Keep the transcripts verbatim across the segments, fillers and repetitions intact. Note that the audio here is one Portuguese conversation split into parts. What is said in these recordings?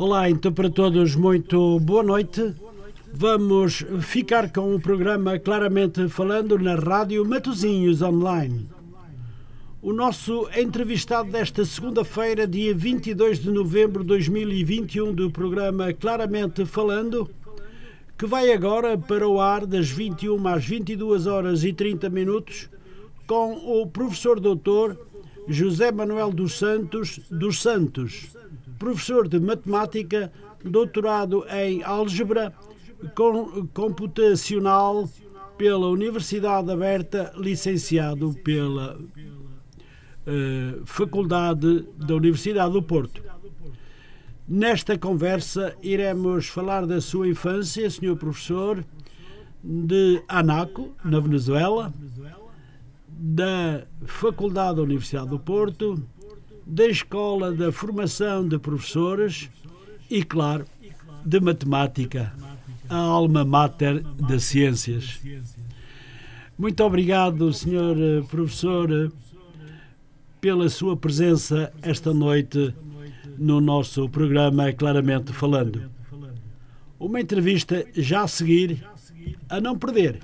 Olá, então, para todos, muito boa noite. Vamos ficar com o programa Claramente Falando na Rádio Matosinhos Online. O nosso entrevistado desta segunda-feira, dia vinte e dois de novembro de dois mil e vinte e um, do programa Claramente Falando, que vai agora para o ar das vinte e uma às vinte e duas horas e trinta minutos, com o professor doutor José Manuel dos Santos dos Santos, professor de matemática, doutorado em álgebra computacional pela Universidade Aberta, licenciado pela uh, Faculdade da Universidade do Porto. Nesta conversa iremos falar da sua infância, senhor professor, de Anaco, na Venezuela, da Faculdade da Universidade do Porto, da Escola da Formação de Professores e, claro, de Matemática, a alma mater das ciências. Muito obrigado, senhor professor, pela sua presença esta noite no nosso programa Claramente Falando. Uma entrevista já a seguir, a não perder.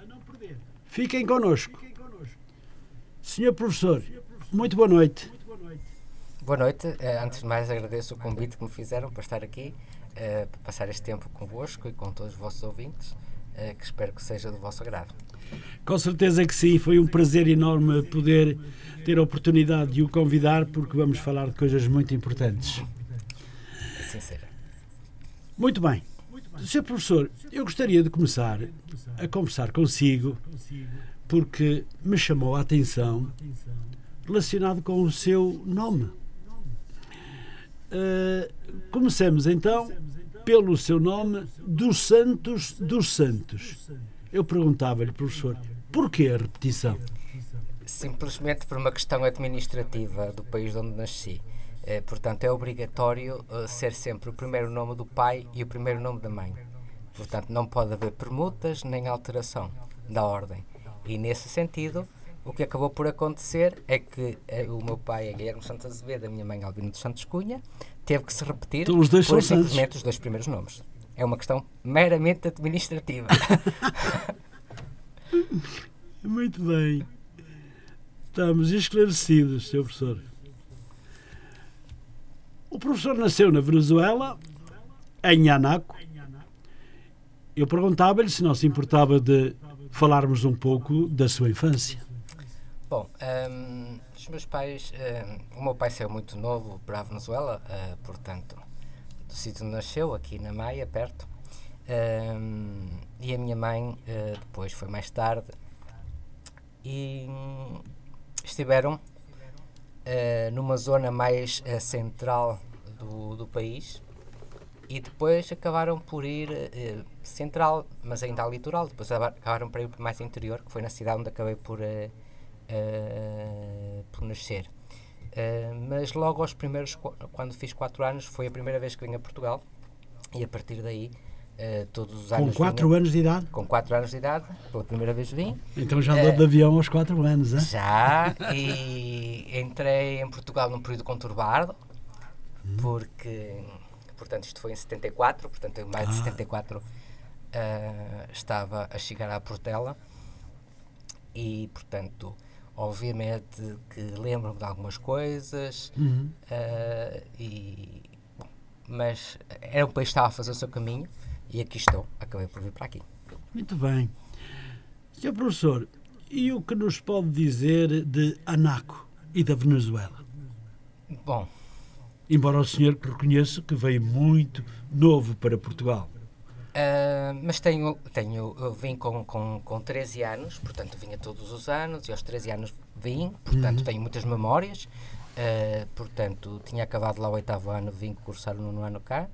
Fiquem connosco. senhor professor, muito boa noite. Boa noite. Antes de mais, agradeço o convite que me fizeram para estar aqui, Uh, passar este tempo convosco e com todos os vossos ouvintes, uh, que espero que seja do vosso agrado. Com certeza que sim, foi um prazer enorme poder ter a oportunidade de o convidar, porque vamos falar de coisas muito importantes. É sincera. Muito bem. senhor professor, eu gostaria de começar a conversar consigo, porque me chamou a atenção relacionado com o seu nome. Uh, comecemos então pelo seu nome, dos Santos dos Santos. Eu perguntava-lhe, professor, porquê a repetição? Simplesmente por uma questão administrativa do país onde nasci. Uh, portanto, é obrigatório uh, ser sempre o primeiro nome do pai e o primeiro nome da mãe. Portanto, não pode haver permutas nem alteração da ordem. E nesse sentido, o que acabou por acontecer é que uh, o meu pai é Guilherme Santos Azevedo, a minha mãe é Albino de Santos Cunha, teve que se repetir os dois por simplesmente os dois primeiros nomes. É uma questão meramente administrativa. Muito bem. Estamos esclarecidos, senhor professor. O professor nasceu na Venezuela, em Anaco. Eu perguntava-lhe se não se importava de falarmos um pouco da sua infância. Bom, um, os meus pais, um, o meu pai saiu muito novo para a Venezuela, uh, portanto, do sítio onde nasceu, aqui na Maia, perto, um, e a minha mãe uh, depois foi mais tarde, e um, estiveram uh, numa zona mais uh, central do, do país, e depois acabaram por ir uh, central, mas ainda ao litoral, depois acabaram por ir mais interior, que foi na cidade onde acabei por... Uh, Uh, por nascer, uh, mas logo aos primeiros, quando fiz quatro anos, foi a primeira vez que vim a Portugal, e a partir daí uh, todos os anos... Com quatro anos de idade? Com quatro anos de idade, pela primeira vez vim. Então já andou uh, de avião aos quatro anos, hein? Já, e entrei em Portugal num período conturbado, hum. porque, portanto, isto foi em setenta e quatro, portanto em mais ah. de setenta e quatro uh, estava a chegar à Portela, e portanto... Obviamente que lembro-me de algumas coisas, uhum. uh, e, bom, mas era um país que estava a fazer o seu caminho, e aqui estou, acabei por vir para aqui. Muito bem. senhor professor, e o que nos pode dizer de Anaco e da Venezuela? Bom. Embora o senhor reconheça que veio muito novo para Portugal. Uh, mas tenho, tenho, eu vim com, com, com treze anos, portanto vinha todos os anos, e aos treze anos vim, portanto uhum. tenho muitas memórias, uh, portanto tinha acabado lá o oitavo ano, vim cursar o nono ano cá,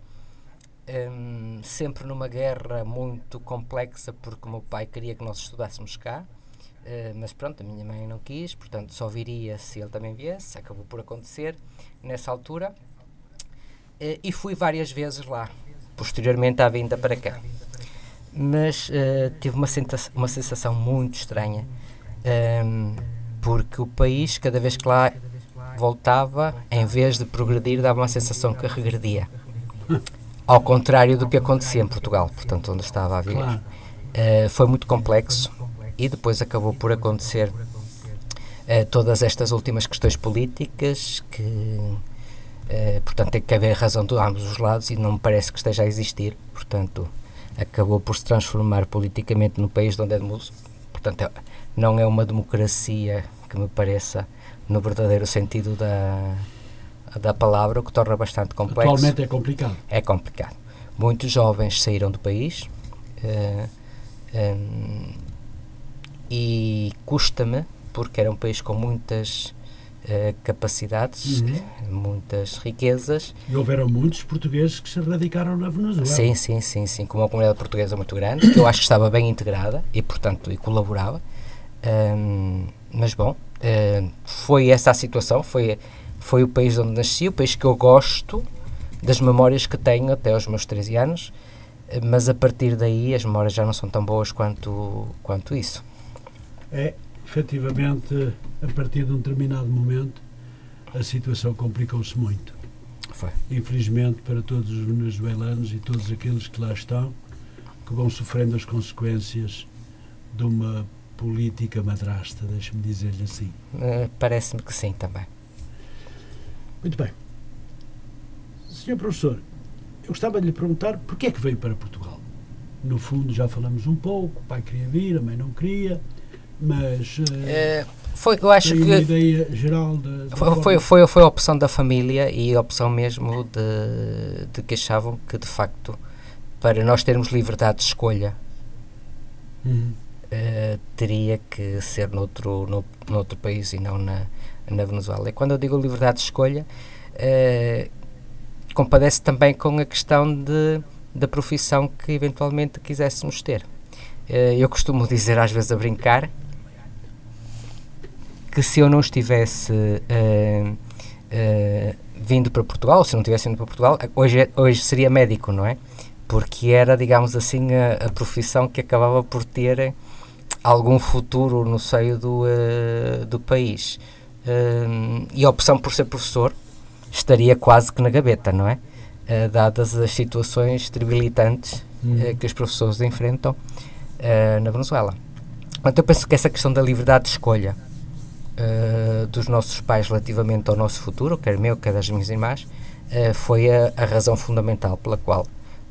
um, sempre numa guerra muito complexa, porque o meu pai queria que nós estudássemos cá, uh, mas pronto, a minha mãe não quis, portanto só viria se ele também viesse, acabou por acontecer nessa altura, uh, e fui várias vezes lá. Posteriormente à vinda para cá, mas uh, tive uma, uma sensação muito estranha, um, porque o país, cada vez que lá voltava, em vez de progredir, dava uma sensação que regredia. ao contrário do que acontecia em Portugal, portanto, onde estava a viver. Claro. Uh, foi muito complexo e depois acabou por acontecer uh, todas estas últimas questões políticas que, uh, portanto, tem que haver razão de ambos os lados e não me parece que esteja a existir, portanto, acabou por se transformar politicamente no país de onde é de Muso. Portanto, não é uma democracia que me pareça no verdadeiro sentido da, da palavra, o que torna bastante complexo. Atualmente é complicado. É complicado. Muitos jovens saíram do país, uh, Um, e custa-me, porque era um país com muitas uh, capacidades, uhum. muitas riquezas. E houveram muitos portugueses que se radicaram na Venezuela. Sim, sim, sim, sim, com uma comunidade portuguesa muito grande, que eu acho que estava bem integrada e, portanto, e colaborava. Um, mas, bom, uh, foi essa a situação, foi, foi o país onde nasci, o país que eu gosto, das memórias que tenho até aos meus treze anos. Mas a partir daí as memórias já não são tão boas quanto, quanto isso. É, efetivamente, a partir de um determinado momento, a situação complicou-se muito. Foi. Infelizmente, para todos os venezuelanos e todos aqueles que lá estão, que vão sofrendo as consequências de uma política madrasta, deixe-me dizer-lhe assim. Uh, parece-me que sim, também. Muito bem. senhor Professor, eu gostava de lhe perguntar porque é que veio para Portugal. No fundo já falamos um pouco, o pai queria vir, a mãe não queria, mas é, foi, eu acho que uma ideia geral de, de foi, foi, foi, foi a opção da família e a opção mesmo de, de que achavam que de facto para nós termos liberdade de escolha uhum. é, teria que ser noutro, no, noutro país e não na, na Venezuela. E quando eu digo liberdade de escolha é, compadece também com a questão de, da profissão que eventualmente quiséssemos ter. Eu costumo dizer às vezes a brincar que se eu não estivesse uh, uh, vindo para Portugal, ou se não estivesse vindo para Portugal, hoje, hoje seria médico, não é? Porque era, digamos assim, a, a profissão que acabava por ter algum futuro no seio do, uh, do país. Uh, e a opção por ser professor estaria quase que na gaveta, não é? Uh, dadas as situações debilitantes uhum. uh, que os professores enfrentam uh, na Venezuela. Portanto, eu penso que essa questão da liberdade de escolha uh, dos nossos pais relativamente ao nosso futuro, quer meu, quer das minhas irmãs, uh, foi a, a razão fundamental pela qual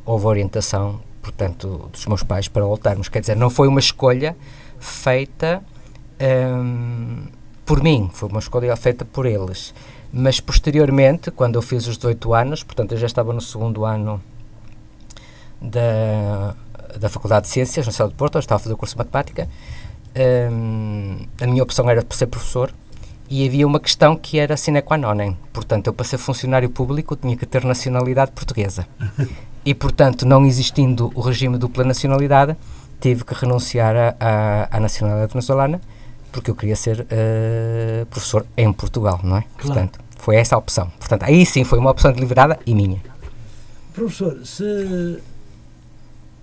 houve orientação, portanto, dos meus pais para voltarmos. Quer dizer, não foi uma escolha feita um, por mim, foi uma escolha feita por eles. Mas posteriormente, quando eu fiz os dezoito anos, portanto eu já estava no segundo ano da, da Faculdade de Ciências, na Universidade do Porto, eu estava a fazer o curso de Matemática, um, a minha opção era ser professor e havia uma questão que era sine qua non, portanto eu para ser funcionário público tinha que ter nacionalidade portuguesa e portanto não existindo o regime de dupla nacionalidade tive que renunciar à nacionalidade venezuelana porque eu queria ser uh, professor em Portugal, não é? Claro. Portanto, foi essa a opção. Portanto, aí sim foi uma opção deliberada e minha. Professor, se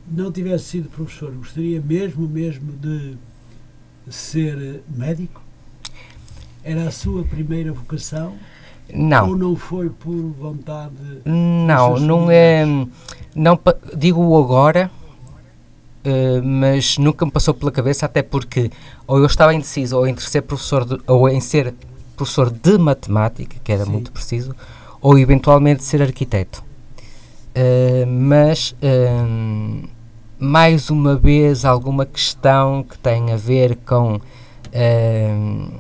não tivesse sido professor, gostaria mesmo, mesmo de ser médico? Era a sua primeira vocação? Não. Ou não foi por vontade? Não, não é... Não, digo agora... Uh, mas nunca me passou pela cabeça, até porque ou eu estava indeciso ou em ser professor de, ou em ser professor de matemática, que era Sim. muito preciso, ou eventualmente ser arquiteto. Uh, mas uh, mais uma vez alguma questão que tem a ver com uh,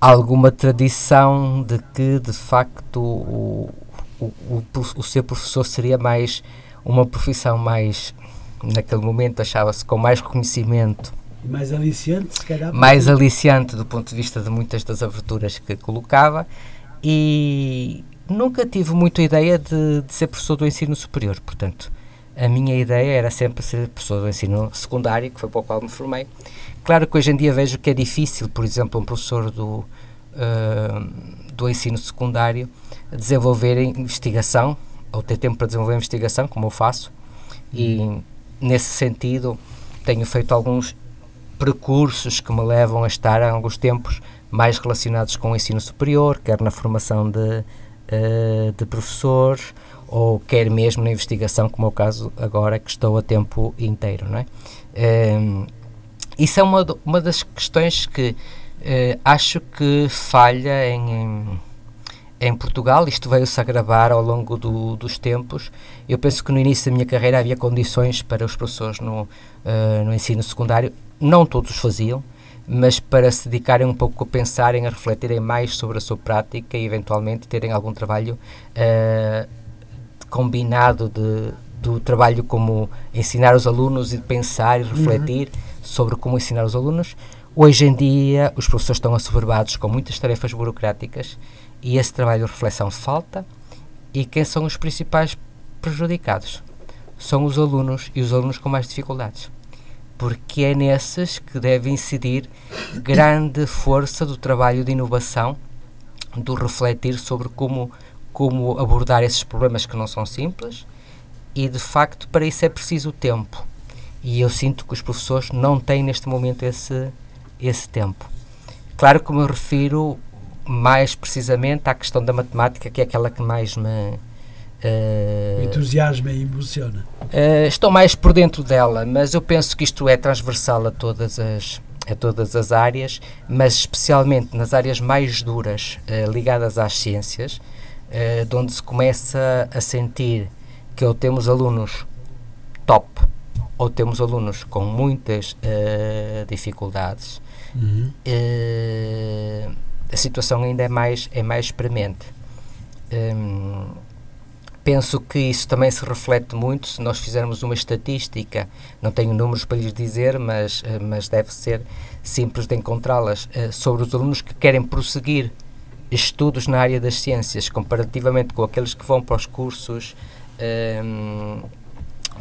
alguma tradição de que de facto o, o, o, o ser professor seria mais uma profissão mais, naquele momento achava-se com mais reconhecimento. E mais aliciante, se calhar. Mais aliciante do ponto de vista de muitas das aberturas que colocava e nunca tive muita ideia de, de ser professor do ensino superior, portanto, a minha ideia era sempre ser professor do ensino secundário, que foi para o qual me formei. Claro que hoje em dia vejo que é difícil, por exemplo, um professor do, uh, do ensino secundário desenvolver investigação, ou ter tempo para desenvolver investigação, como eu faço, e nesse sentido tenho feito alguns percursos que me levam a estar há alguns tempos mais relacionados com o ensino superior, quer na formação de, uh, de professores, ou quer mesmo na investigação, como é o caso agora, que estou a tempo inteiro, não é? Um, isso é uma, uma das questões que uh, acho que falha em, em, em Portugal. Isto veio-se agravar ao longo do, dos tempos. Eu penso que no início da minha carreira havia condições para os professores no, uh, no ensino secundário, não todos faziam, mas para se dedicarem um pouco a pensarem, a refletirem mais sobre a sua prática e eventualmente terem algum trabalho uh, combinado de, do trabalho como ensinar os alunos e de pensar e refletir uhum. sobre como ensinar os alunos. Hoje em dia os professores estão assoberbados com muitas tarefas burocráticas e esse trabalho de reflexão falta, e quem são os principais prejudicados? São os alunos, e os alunos com mais dificuldades, porque é nesses que deve incidir grande força do trabalho de inovação, do refletir sobre como, como abordar esses problemas que não são simples, e de facto para isso é preciso tempo, e eu sinto que os professores não têm neste momento esse, esse tempo. Claro que me refiro mais precisamente à questão da matemática, que é aquela que mais me... Uh, entusiasma e emociona. Uh, estou mais por dentro dela, mas eu penso que isto é transversal a todas as, a todas as áreas, mas especialmente nas áreas mais duras, uh, ligadas às ciências, uh, de onde se começa a sentir que ou temos alunos top, ou temos alunos com muitas uh, dificuldades. Uhum. Uh, a situação ainda é mais, é mais premente. Um, Penso que isso também se reflete muito, se nós fizermos uma estatística, não tenho números para lhes dizer, mas, mas deve ser simples de encontrá-las, sobre os alunos que querem prosseguir estudos na área das ciências, comparativamente com aqueles que vão para os cursos um,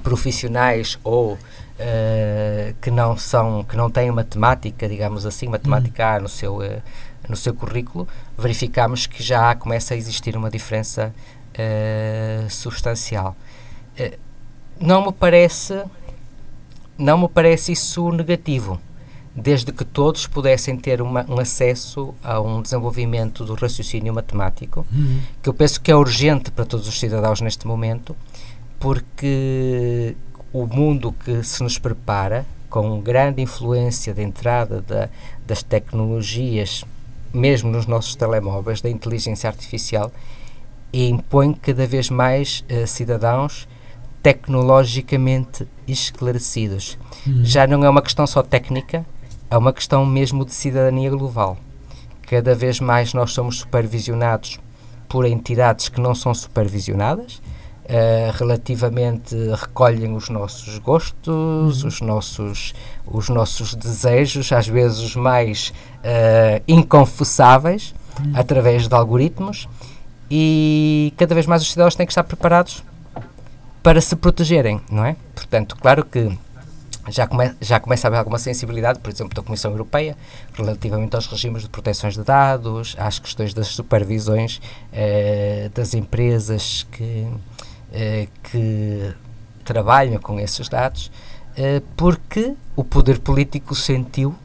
profissionais ou uh, que, não são, que não têm matemática, digamos assim, matemática A no seu, uh, no seu currículo. Verificamos que já começa a existir uma diferença Uh, substancial. Uh, não me parece não me parece isso negativo, desde que todos pudessem ter uma, um acesso a um desenvolvimento do raciocínio matemático, uhum. que eu penso que é urgente para todos os cidadãos neste momento, porque o mundo que se nos prepara, com grande influência de entrada da, das tecnologias, mesmo nos nossos telemóveis, da inteligência artificial, e impõe cada vez mais uh, cidadãos tecnologicamente esclarecidos. Uhum. Já não é uma questão só técnica, é uma questão mesmo de cidadania global. Cada vez mais nós somos supervisionados por entidades que não são supervisionadas, uh, relativamente recolhem os nossos gostos, uhum. os nossos, os nossos desejos, às vezes os mais uh, inconfessáveis, uhum. através de algoritmos. E cada vez mais os cidadãos têm que estar preparados para se protegerem, não é? Portanto, claro que já, come, já começa a haver alguma sensibilidade, por exemplo, da Comissão Europeia, relativamente aos regimes de proteções de dados, às questões das supervisões eh, das empresas que, eh, que trabalham com esses dados, eh, porque o poder político sentiu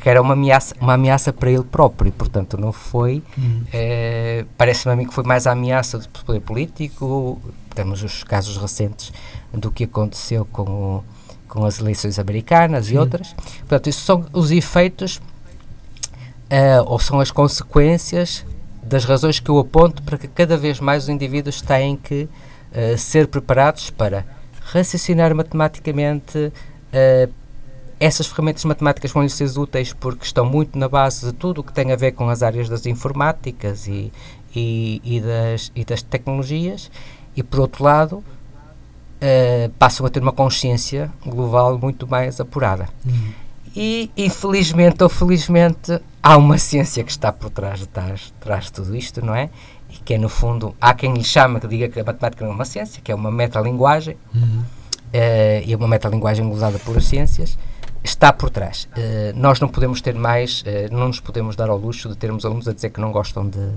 que era uma ameaça, uma ameaça para ele próprio, portanto não foi, uhum. eh, parece-me a mim que foi mais a ameaça do poder político. Temos os casos recentes do que aconteceu com, o, com as eleições americanas e uhum. outras. Portanto, isso são os efeitos, eh, ou são as consequências das razões que eu aponto para que cada vez mais os indivíduos têm que eh, ser preparados para raciocinar matematicamente. eh, Essas ferramentas matemáticas vão-lhes ser úteis porque estão muito na base de tudo o que tem a ver com as áreas das informáticas e, e, e, das, e das tecnologias, e por outro lado uh, passam a ter uma consciência global muito mais apurada. Uhum. E infelizmente ou felizmente há uma ciência que está por trás de, trás, trás de tudo isto, não é? E que é, no fundo, há quem lhe chama, que diga que a matemática não é uma ciência, que é uma metalinguagem, uhum. uh, e é uma metalinguagem usada pelas ciências. Está por trás. Uh, nós não podemos ter mais, uh, não nos podemos dar ao luxo de termos alunos a dizer que não gostam de, uh,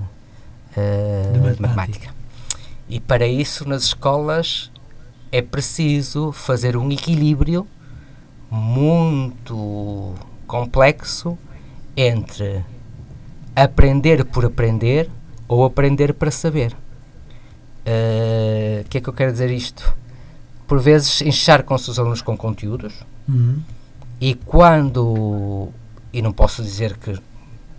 de, matemática. de matemática. E para isso, nas escolas, é preciso fazer um equilíbrio muito complexo entre aprender por aprender ou aprender para saber. O uh, que é que eu quero dizer isto? Por vezes encharcam-se os alunos com conteúdos, uhum. e quando, e não posso dizer que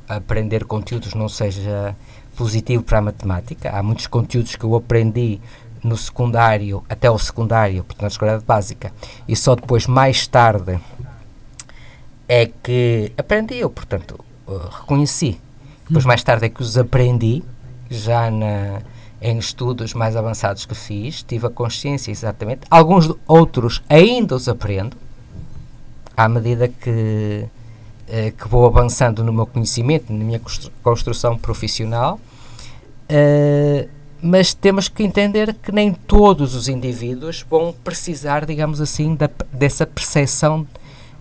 aprender conteúdos não seja positivo para a matemática, há muitos conteúdos que eu aprendi no secundário, até o secundário, portanto na escola básica, e só depois mais tarde é que aprendi, eu portanto reconheci, depois mais tarde é que os aprendi, já na, em estudos mais avançados que fiz, tive a consciência exatamente, alguns outros ainda os aprendo, à medida que, eh, que vou avançando no meu conhecimento, na minha construção profissional, eh, mas temos que entender que nem todos os indivíduos vão precisar, digamos assim, da, dessa percepção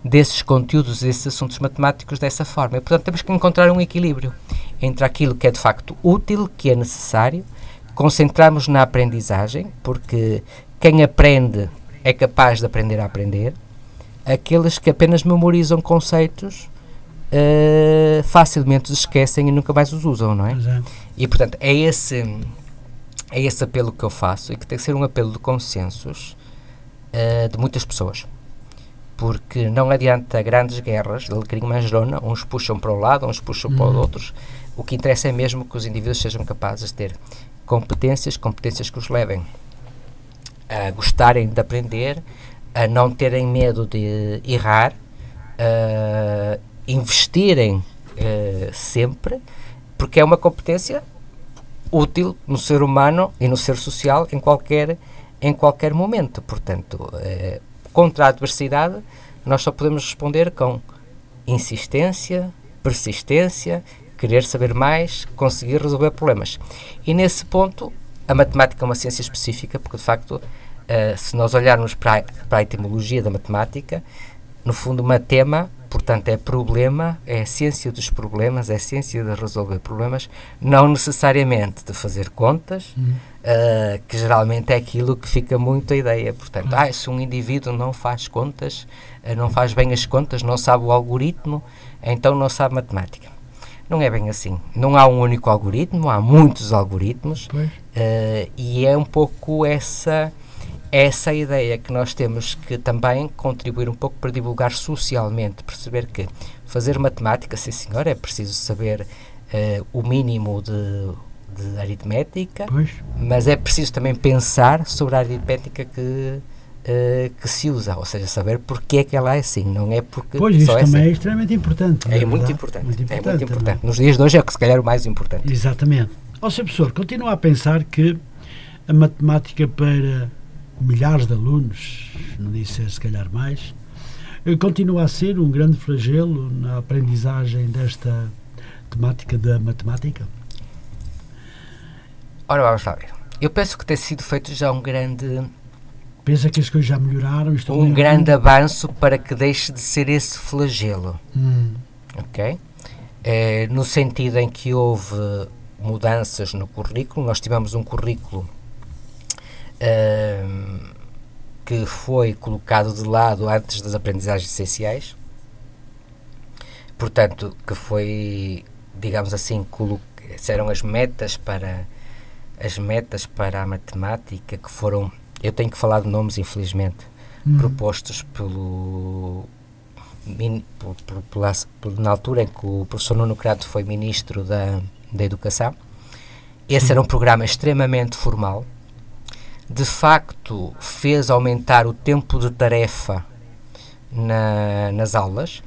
desses conteúdos, desses assuntos matemáticos dessa forma. E, portanto, temos que encontrar um equilíbrio entre aquilo que é de facto útil, que é necessário, concentrarmos na aprendizagem, porque quem aprende é capaz de aprender a aprender. Aqueles que apenas memorizam conceitos uh, facilmente os esquecem e nunca mais os usam, não é? Exato. E, portanto, é esse, é esse apelo que eu faço, e que tem que ser um apelo de consensos uh, de muitas pessoas. Porque não adianta grandes guerras de alecrim manjerona, uns puxam para um lado, uns puxam uhum. para os outros. O que interessa é mesmo que os indivíduos sejam capazes de ter competências, competências que os levem a gostarem de aprender, a não terem medo de errar, a investirem uh, sempre, porque é uma competência útil no ser humano e no ser social em qualquer, em qualquer momento. Portanto, uh, contra a adversidade, nós só podemos responder com insistência, persistência, querer saber mais, conseguir resolver problemas. E nesse ponto, a matemática é uma ciência específica, porque de facto, uh, se nós olharmos para a, para a etimologia da matemática, no fundo, matema, portanto, é problema, é a ciência dos problemas, é a ciência de resolver problemas, não necessariamente de fazer contas, uhum. uh, que geralmente é aquilo que fica muito a ideia. Portanto, uhum. ah, se um indivíduo não faz contas, uh, não faz bem as contas, não sabe o algoritmo, então não sabe matemática. Não é bem assim. Não há um único algoritmo, há muitos algoritmos, uhum. uh, e é um pouco essa... essa ideia que nós temos que também contribuir um pouco para divulgar socialmente, perceber que fazer matemática, sim senhor, é preciso saber uh, o mínimo de, de aritmética, pois. Mas é preciso também pensar sobre a aritmética que, uh, que se usa, ou seja, saber porque é que ela é assim, não é porque pois, só isso é também assim. É extremamente importante. É, é muito importante, muito importante, é muito importante. Nos dias de hoje é o que se calhar o mais importante. Exatamente. Ó senhor professor, continua a pensar que a matemática para milhares de alunos, não disse se calhar mais, continua a ser um grande flagelo na aprendizagem desta temática da matemática? Ora, vamos lá ver. Eu penso que tem sido feito já um grande... Pensa que as coisas já melhoraram? Estão um melhorando? Grande avanço para que deixe de ser esse flagelo. Hum. Ok? É, no sentido em que houve mudanças no currículo, nós tivemos um currículo Uh, que foi colocado de lado antes das aprendizagens essenciais, portanto, que foi, digamos assim, eram as metas para as metas para a matemática que foram, eu tenho que falar de nomes infelizmente, uhum. propostos pelo, por, por, pela, por, na altura em que o professor Nuno Crato foi ministro da, da Educação. Esse uhum. era um programa extremamente formal, de facto fez aumentar o tempo de tarefa na, nas aulas,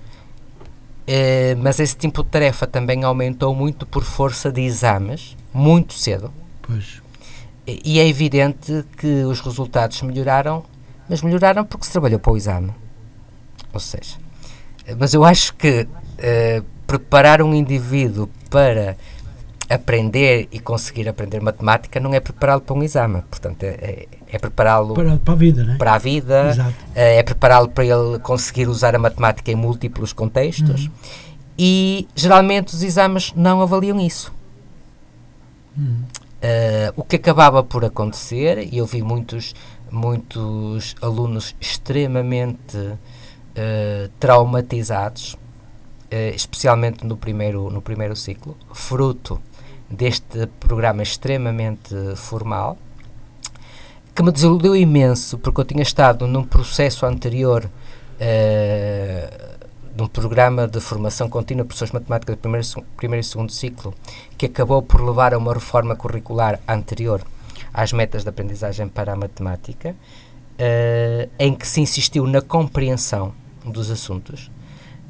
eh, mas esse tempo de tarefa também aumentou muito por força de exames, muito cedo. Pois. E, e é evidente que os resultados melhoraram, mas melhoraram porque se trabalhou para o exame. Ou seja, mas eu acho que eh, preparar um indivíduo para aprender e conseguir aprender matemática não é prepará-lo para um exame, portanto é, é prepará-lo para, para a vida, né? Para a vida. Exato. É prepará-lo para ele conseguir usar a matemática em múltiplos contextos, uhum. e geralmente os exames não avaliam isso. Uhum. Uh, o que acabava por acontecer, e eu vi muitos, muitos alunos extremamente uh, traumatizados, uh, especialmente no primeiro, no primeiro ciclo, fruto deste programa extremamente formal, que me desiludeu imenso, porque eu tinha estado num processo anterior uh, de um programa de formação contínua de professores de matemática de primeiro, primeiro e segundo ciclo, que acabou por levar a uma reforma curricular anterior às metas de aprendizagem para a matemática, uh, em que se insistiu na compreensão dos assuntos,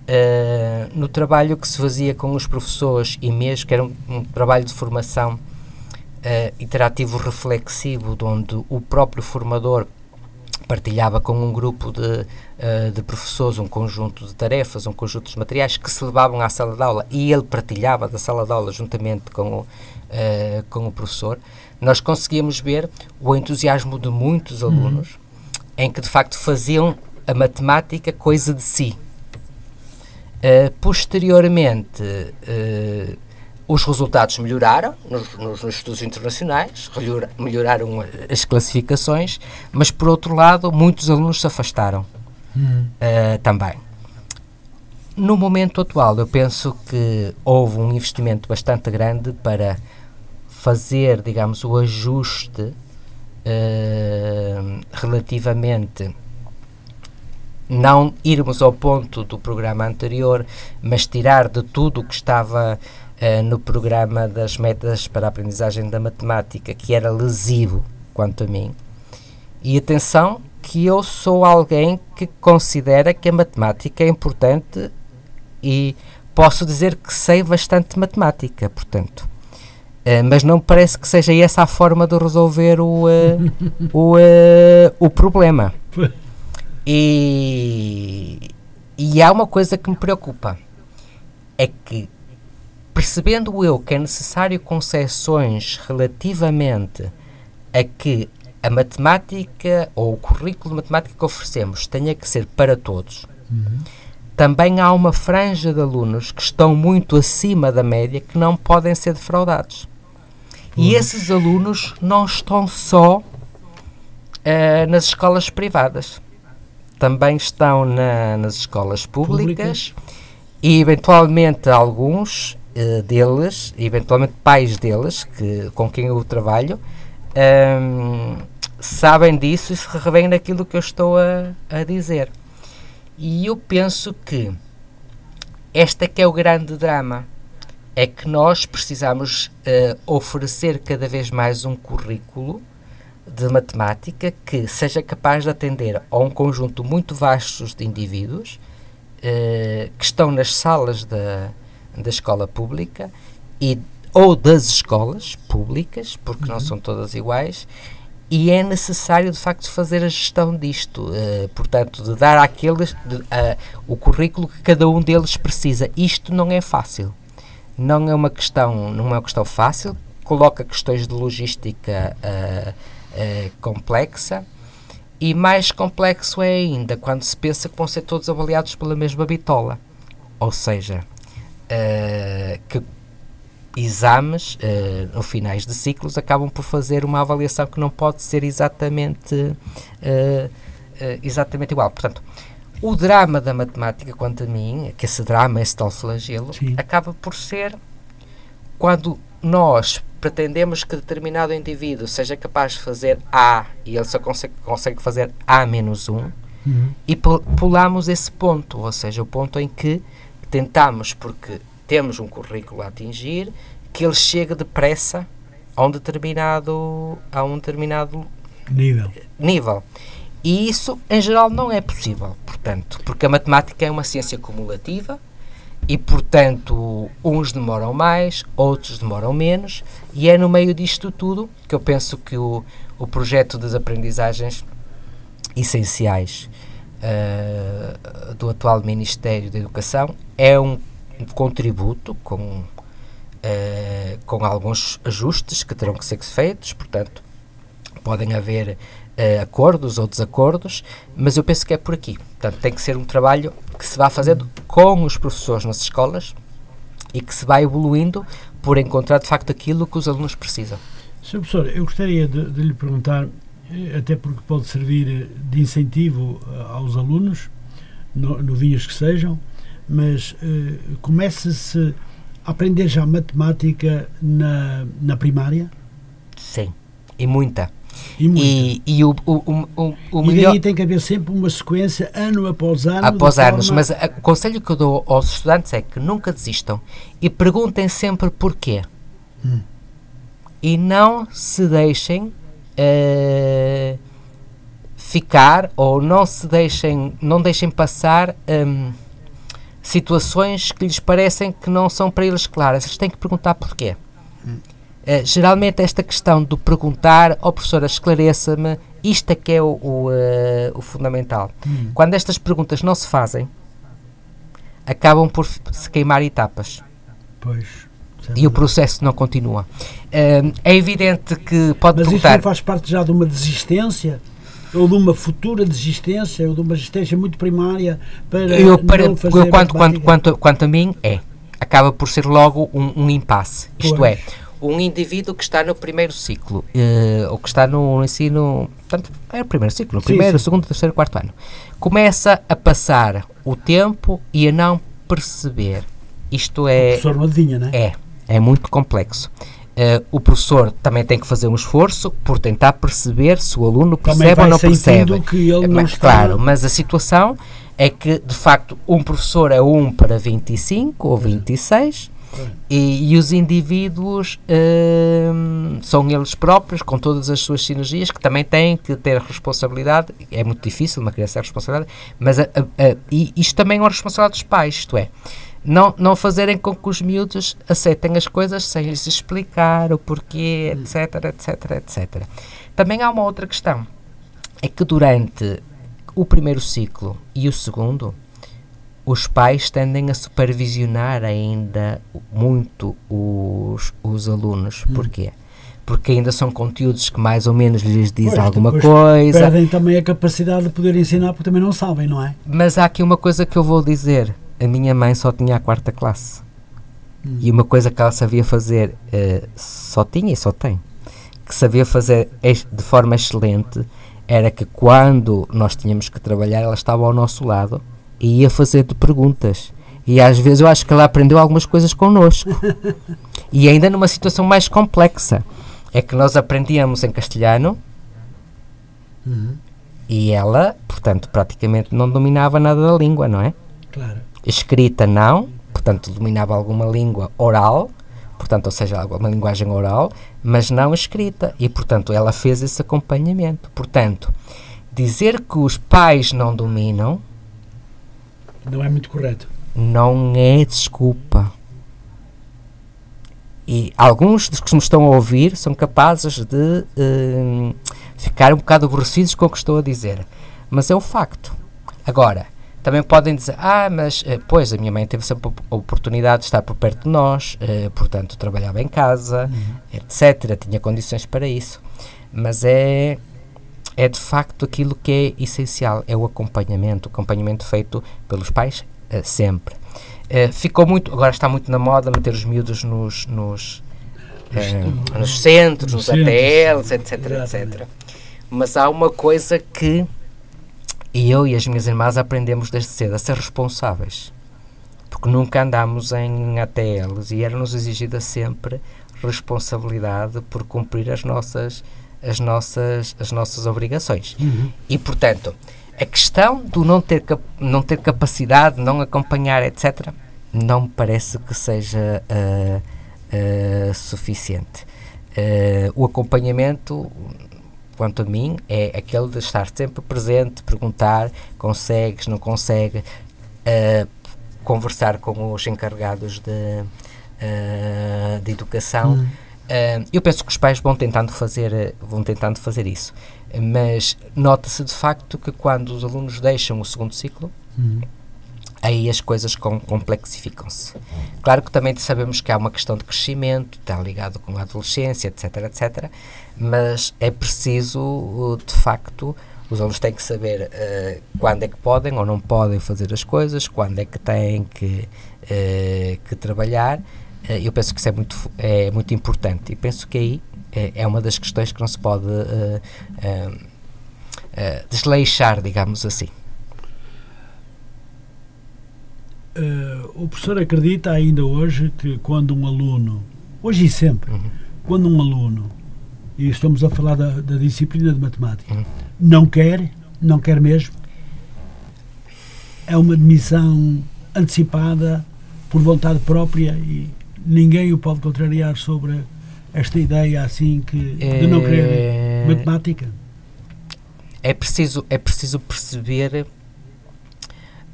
uh, no trabalho que se fazia com os professores e mesmo, que era um, um trabalho de formação Uh, interativo reflexivo, onde o próprio formador partilhava com um grupo de, uh, de professores um conjunto de tarefas, um conjunto de materiais que se levavam à sala de aula e ele partilhava da sala de aula juntamente com o, uh, com o professor. Nós conseguíamos ver o entusiasmo de muitos alunos uhum. em que de facto faziam a matemática coisa de si. Uh, posteriormente, uh, os resultados melhoraram nos, nos, nos estudos internacionais, melhoraram as classificações, mas, por outro lado, muitos alunos se afastaram hum. uh, também. No momento atual, eu penso que houve um investimento bastante grande para fazer, digamos, o ajuste uh, relativamente... não irmos ao ponto do programa anterior, mas tirar de tudo o que estava uh, no programa das metas para a aprendizagem da matemática, que era lesivo quanto a mim. E atenção, que eu sou alguém que considera que a matemática é importante e posso dizer que sei bastante matemática, portanto. Uh, mas não parece que seja essa a forma de resolver o, uh, o, uh, o problema. E, e há uma coisa que me preocupa, é que, percebendo eu que é necessário concessões relativamente a que a matemática ou o currículo de matemática que oferecemos tenha que ser para todos, uhum. também há uma franja de alunos que estão muito acima da média que não podem ser defraudados. Uhum. E esses alunos não estão só uh, nas escolas privadas. Também estão na, nas escolas públicas, públicas e eventualmente alguns uh, deles, eventualmente pais deles, que, com quem eu trabalho, um, sabem disso e se revêem naquilo que eu estou a, a dizer. E eu penso que este é que é o grande drama, é que nós precisamos uh, oferecer cada vez mais um currículo de matemática que seja capaz de atender a um conjunto muito vasto de indivíduos eh, que estão nas salas da, da escola pública e, ou das escolas públicas, porque uhum. não são todas iguais, e é necessário de facto fazer a gestão disto, eh, portanto, de dar àqueles de, a, o currículo que cada um deles precisa. Isto não é fácil, não é uma questão, não é uma questão fácil, coloca questões de logística eh, Uh, complexa, e mais complexo é ainda quando se pensa que vão ser todos avaliados pela mesma bitola, ou seja, uh, que exames uh, no finais de ciclos acabam por fazer uma avaliação que não pode ser exatamente uh, uh, exatamente igual. Portanto, o drama da matemática, quanto a mim, que esse drama, esse tal flagelo, Sim. acaba por ser quando nós pretendemos que determinado indivíduo seja capaz de fazer A e ele só consegue, consegue fazer A menos um, uhum. e pulamos esse ponto, ou seja, o ponto em que tentamos, porque temos um currículo a atingir, que ele chegue depressa a um determinado, a um determinado nível. nível. E isso, em geral, não é possível, portanto, porque a matemática é uma ciência cumulativa. E, portanto, uns demoram mais, outros demoram menos, e é no meio disto tudo que eu penso que o, o projeto das aprendizagens essenciais uh, do atual Ministério da Educação é um, um contributo com, uh, com alguns ajustes que terão que ser feitos, portanto, podem haver uh, acordos ou desacordos, mas eu penso que é por aqui. Portanto, tem que ser um trabalho que se vá fazendo com os professores nas escolas e que se vá evoluindo por encontrar, de facto, aquilo que os alunos precisam. senhor Professor, eu gostaria de, de lhe perguntar, até porque pode servir de incentivo aos alunos, no, novinhos que sejam, mas eh, começa-se a aprender já matemática na, na primária? Sim, e muita. E, e, e, o, o, o, o e melhor... daí tem que haver sempre uma sequência ano após ano. Após anos, forma... mas a, o conselho que eu dou aos estudantes é que nunca desistam e perguntem sempre porquê. Hum. E não se deixem uh, ficar, ou não se deixem, não deixem passar um, situações que lhes parecem que não são para eles claras. Eles têm que perguntar porquê. Hum. Uh, geralmente esta questão do perguntar ao professor, esclareça-me, isto é que é o, o, uh, o fundamental. Hum. Quando estas perguntas não se fazem, acabam por se queimar etapas. Pois. E o processo não continua. Uh, é evidente que pode Mas perguntar... Mas isso não faz parte já de uma desistência? Ou de uma futura desistência? Ou de uma desistência muito primária para eu, para, não fazer eu, quanto, quanto, quanto, quanto a mim, é. Acaba por ser logo um, um impasse. Isto pois. é... Um indivíduo que está no primeiro ciclo, uh, ou que está no ensino, portanto, é o primeiro ciclo, no primeiro, sim, sim. segundo, terceiro, quarto ano, começa a passar o tempo e a não perceber. Isto é... O professor não adivinha, não é? É, é muito complexo. Uh, o professor também tem que fazer um esforço por tentar perceber se o aluno percebe ou não percebe. Que ele não está... Claro, mas a situação é que, de facto, um professor é um para vinte e cinco ou vinte e seis... E, e os indivíduos uh, são eles próprios, com todas as suas sinergias, que também têm que ter responsabilidade. É muito difícil uma criança ter responsabilidade, mas a, a, a, e isto também é uma responsabilidade dos pais, isto é, não, não fazerem com que os miúdos aceitem as coisas sem lhes explicar o porquê, etc, etc, etcétera. Também há uma outra questão, é que durante o primeiro ciclo e o segundo, os pais tendem a supervisionar ainda muito os, os alunos. Hum. Porquê? Porque ainda são conteúdos que mais ou menos lhes diz pois, alguma coisa. Perdem também a capacidade de poder ensinar, porque também não sabem, não é? Mas há aqui uma coisa que eu vou dizer. A minha mãe só tinha a quarta classe. Hum. E uma coisa que ela sabia fazer, uh, só tinha e só tem, que sabia fazer de forma excelente, era que quando nós tínhamos que trabalhar, ela estava ao nosso lado e ia fazer-te perguntas, e às vezes eu acho que ela aprendeu algumas coisas connosco. E ainda numa situação mais complexa, é que nós aprendíamos em castelhano. Uhum. E ela, portanto, praticamente não dominava nada da língua, não é? Claro. Escrita não, portanto dominava alguma língua oral, portanto, ou seja, alguma linguagem oral, mas não escrita, e portanto ela fez esse acompanhamento. Portanto, dizer que os pais não dominam não é muito correto. Não é desculpa. E alguns dos que me estão a ouvir são capazes de uh, ficar um bocado aborrecidos com o que estou a dizer. Mas é o facto. Agora, também podem dizer, ah, mas, uh, pois, a minha mãe teve sempre a oportunidade de estar por perto de nós, uh, portanto, trabalhava em casa, uhum. etcétera. Tinha condições para isso. Mas é... é de facto aquilo que é essencial, é o acompanhamento, o acompanhamento feito pelos pais, uh, sempre. Uh, ficou muito, agora está muito na moda meter os miúdos nos, nos, uh, nos centros, nos A T Ls, etc, etcétera. Mas há uma coisa que eu e as minhas irmãs aprendemos desde cedo, a ser responsáveis, porque nunca andámos em A T Ls e era-nos exigida sempre responsabilidade por cumprir as nossas As nossas, as nossas obrigações. Uhum. E, portanto, a questão do não ter, cap não ter capacidade, não acompanhar, etcétera, não me parece que seja uh, uh, suficiente. Uh, o acompanhamento, quanto a mim, é aquele de estar sempre presente, perguntar, consegues, não consegue, uh, conversar com os encarregados de, uh, de educação. Uhum. Uh, eu penso que os pais vão tentando fazer, vão tentando fazer isso, mas nota-se de facto que quando os alunos deixam o segundo ciclo, uhum. aí as coisas com, complexificam-se. Claro que também sabemos que há uma questão de crescimento, está ligado com a adolescência, etcétera, etcétera, mas é preciso, de facto, os alunos têm que saber uh, quando é que podem ou não podem fazer as coisas, quando é que têm que, uh, que trabalhar. Eu penso que isso é muito, é muito importante, e penso que aí é, é uma das questões que não se pode uh, uh, uh, desleixar, digamos assim. Uh, o professor acredita ainda hoje que quando um aluno, hoje e sempre, uhum. quando um aluno e estamos a falar da, da disciplina de matemática. Uhum. Não quer, não quer mesmo. É uma admissão antecipada por vontade própria e ninguém o pode contrariar sobre esta ideia assim que é... de não querer matemática. É preciso, é preciso perceber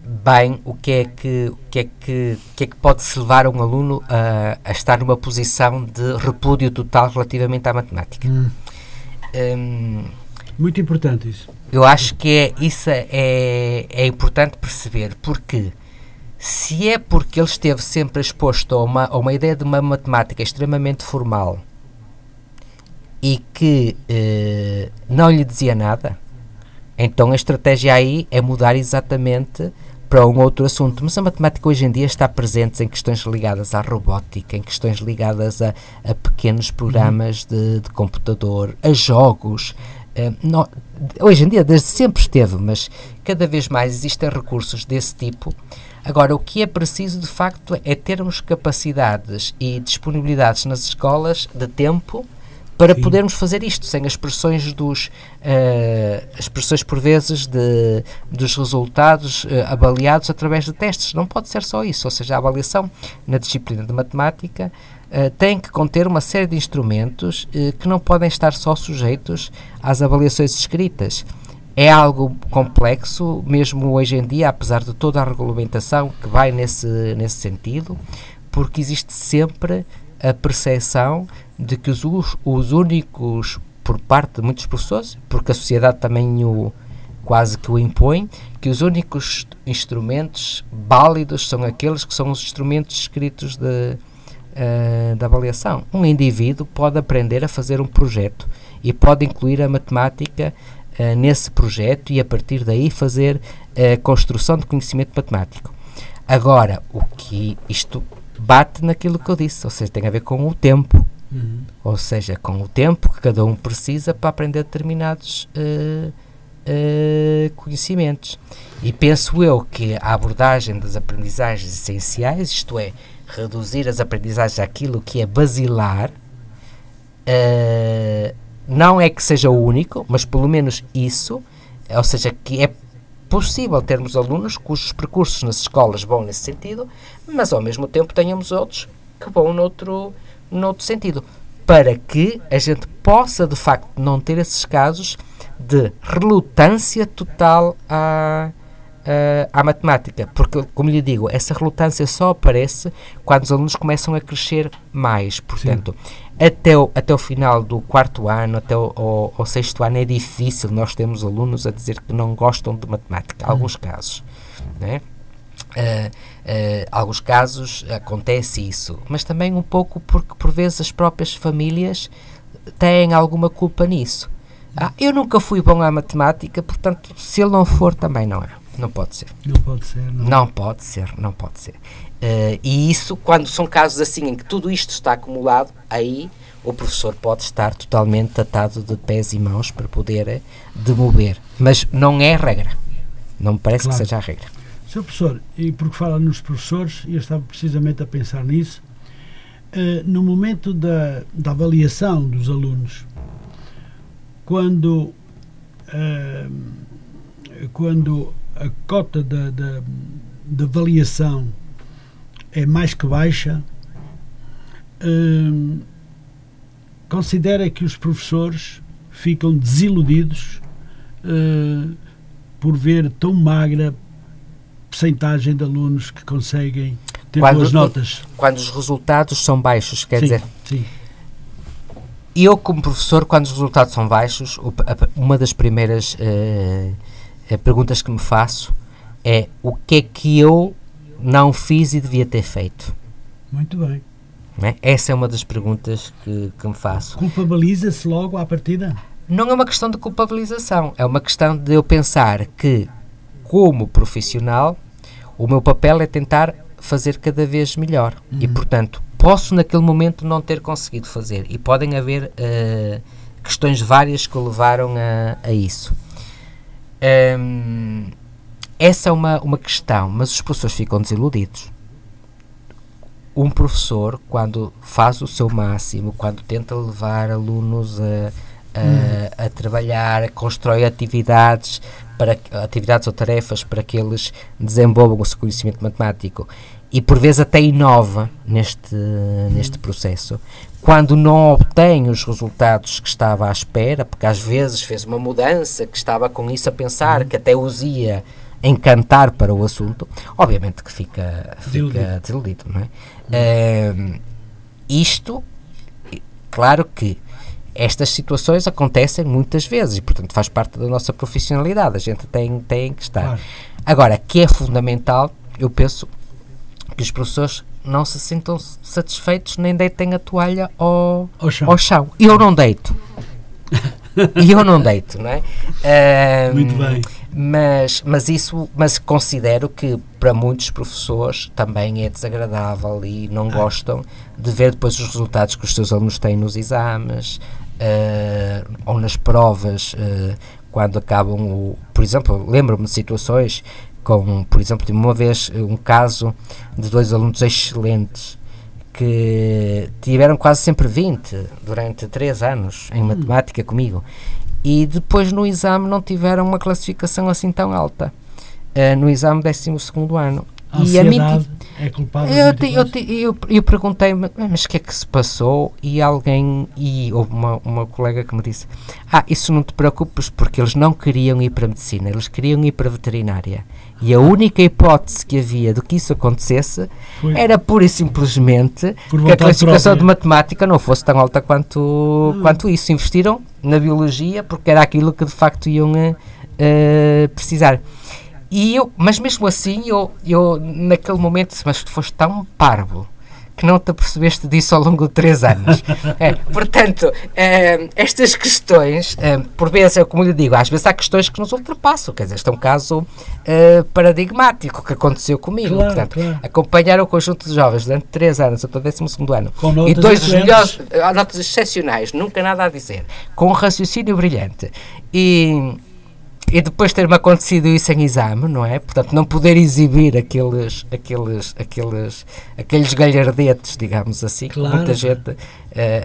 bem o que é que, o que, é que, o que, é que pode-se levar um aluno a, a estar numa posição de repúdio total relativamente à matemática. Hum. Hum, Muito importante isso. Eu acho que é, isso é, é importante perceber, porque se é porque ele esteve sempre exposto a uma, a uma ideia de uma matemática extremamente formal e que eh, não lhe dizia nada, então a estratégia aí é mudar exatamente para um outro assunto. Mas a matemática hoje em dia está presente em questões ligadas à robótica, em questões ligadas a, a pequenos programas de, de computador, a jogos. Uh, não, hoje em dia desde sempre esteve, mas cada vez mais existem recursos desse tipo. Agora, o que é preciso de facto é termos capacidades e disponibilidades nas escolas de tempo para Sim. podermos fazer isto sem as pressões dos uh, as pressões por vezes de, dos resultados uh, avaliados através de testes. Não pode ser só isso, ou seja, a avaliação na disciplina de matemática Uh, tem que conter uma série de instrumentos uh, que não podem estar só sujeitos às avaliações escritas. É algo complexo, mesmo hoje em dia, apesar de toda a regulamentação que vai nesse, nesse sentido, porque existe sempre a percepção de que os, os únicos, por parte de muitos professores, porque a sociedade também o, quase que o impõe, que os únicos instrumentos válidos são aqueles que são os instrumentos escritos de... Uh, da avaliação. Um indivíduo pode aprender a fazer um projeto e pode incluir a matemática uh, nesse projeto e a partir daí fazer a uh, construção de conhecimento matemático. Agora, o que isto bate naquilo que eu disse, ou seja, tem a ver com o tempo, uhum. ou seja, com o tempo que cada um precisa para aprender determinados uh, Uh, conhecimentos. E penso eu que a abordagem das aprendizagens essenciais, isto é, reduzir as aprendizagens àquilo que é basilar, uh, não é que seja o único, mas pelo menos isso, ou seja, que é possível termos alunos cujos percursos nas escolas vão nesse sentido, mas ao mesmo tempo tenhamos outros que vão noutro, noutro sentido, para que a gente possa de facto não ter esses casos de relutância total à, à, à matemática, porque, como lhe digo, essa relutância só aparece quando os alunos começam a crescer mais. Portanto, até o, até o final do quarto ano, até o, o, o sexto ano, é difícil. Nós temos alunos a dizer que não gostam de matemática, hum. alguns casos, né? Uh, uh, alguns casos acontece isso, mas também um pouco porque, por vezes, as próprias famílias têm alguma culpa nisso. Ah, eu nunca fui bom à matemática, portanto, se ele não for, também não é. Não pode ser. Não pode ser, não, não pode ser, não pode ser. Uh, e isso, quando são casos assim em que tudo isto está acumulado, aí o professor pode estar totalmente atado de pés e mãos para poder demover. Mas não é a regra. Não me parece claro. que seja a regra. senhor Professor, e porque fala nos professores, e eu estava precisamente a pensar nisso, uh, no momento da, da avaliação dos alunos, Quando, uh, quando a cota de, de, de avaliação é mais que baixa, uh, considera que os professores ficam desiludidos uh, por ver tão magra percentagem de alunos que conseguem ter quando, boas notas. Quando os resultados são baixos, quer sim, dizer... Sim. Eu, como professor, quando os resultados são baixos, uma das primeiras uh, perguntas que me faço é o que é que eu não fiz e devia ter feito? Muito bem. Não é? Essa é uma das perguntas que, que me faço. Culpabiliza-se logo à partida? Não é uma questão de culpabilização, é uma questão de eu pensar que, como profissional, o meu papel é tentar fazer cada vez melhor. Uhum. E, portanto, posso naquele momento não ter conseguido fazer e podem haver uh, questões várias que levaram a, a isso. Um, essa é uma, uma questão, mas os professores ficam desiludidos. um professor, quando faz o seu máximo, quando tenta levar alunos a, a, hum. a trabalhar, constrói atividades, para, atividades ou tarefas para que eles desenvolvam o seu conhecimento matemático e por vezes até inova neste, hum. neste processo, quando não obtém os resultados que estava à espera, porque às vezes fez uma mudança que estava com isso a pensar, hum. que até os ia encantar para o assunto, obviamente que fica, fica desiludido, não é? Hum. Uh, isto, claro que estas situações acontecem muitas vezes e, portanto, faz parte da nossa profissionalidade, a gente tem, tem que estar. Claro. Agora, que é fundamental, eu penso que os professores não se sintam satisfeitos nem deitem a toalha ao, ao chão. Ao chão. Eu não deito. E eu não deito, não é? Uh, Muito bem. Mas, mas isso, mas considero que para muitos professores também é desagradável e não ah. gostam de ver depois os resultados que os seus alunos têm nos exames uh, ou nas provas uh, quando acabam, o, por exemplo, lembro-me de situações com, por exemplo, de uma vez um caso de dois alunos excelentes que tiveram quase sempre vinte durante três anos em hum. matemática comigo e depois no exame não tiveram uma classificação assim tão alta uh, no exame décimo segundo ano. A ansiedade é culpada. Eu, eu, eu, eu perguntei-me, mas o que é que se passou? E alguém, e houve uma, uma colega que me disse, ah, isso não te preocupes, porque eles não queriam ir para a medicina, eles queriam ir para a veterinária. E a única hipótese que havia de que isso acontecesse foi. Era pura e simplesmente Por que a classificação própria. de matemática não fosse tão alta quanto, hum. quanto isso. Investiram na biologia porque era aquilo que de facto iam uh, uh, precisar. E eu, mas mesmo assim, eu, eu naquele momento disse, mas tu foste tão parvo que não te apercebeste disso ao longo de três anos. É, portanto, uh, estas questões, uh, por vezes, eu, como lhe digo, às vezes há questões que nos ultrapassam, quer dizer, este é um caso uh, paradigmático que aconteceu comigo. Claro, portanto, claro. Acompanhar o conjunto de jovens durante três anos, até o décimo segundo ano, com e dois dos melhores, notas excepcionais, nunca nada a dizer, com um raciocínio brilhante, e... E depois ter-me acontecido isso em exame, não é? Portanto, não poder exibir aqueles, aqueles, aqueles, aqueles galhardetes, digamos assim, claro. Que muita gente... Uh,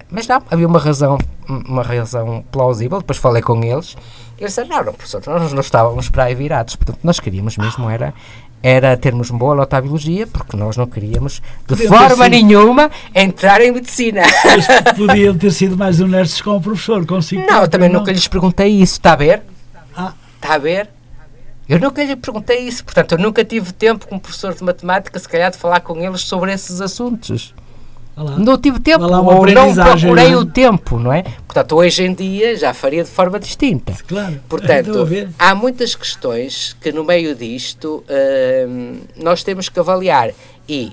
mas não, havia uma razão, uma razão plausível, depois falei com eles, e eles disseram, não, não, professor, nós não estávamos para aí virados, portanto, nós queríamos mesmo, era... era termos uma boa nota à biologia, porque nós não queríamos, de Podiam forma nenhuma, entrar em medicina. Podiam ter sido mais honestos com o professor, consigo. Não, eu também não. nunca lhes perguntei isso, está a ver? Ah. Está a ver? Eu nunca lhe perguntei isso, portanto, eu nunca tive tempo como professor de matemática, se calhar, de falar com eles sobre esses assuntos. Olá. Não tive tempo, Olá, ou não procurei o tempo, não é? Portanto, hoje em dia já faria de forma distinta. Claro. Portanto, há muitas questões que no meio disto uh, nós temos que avaliar e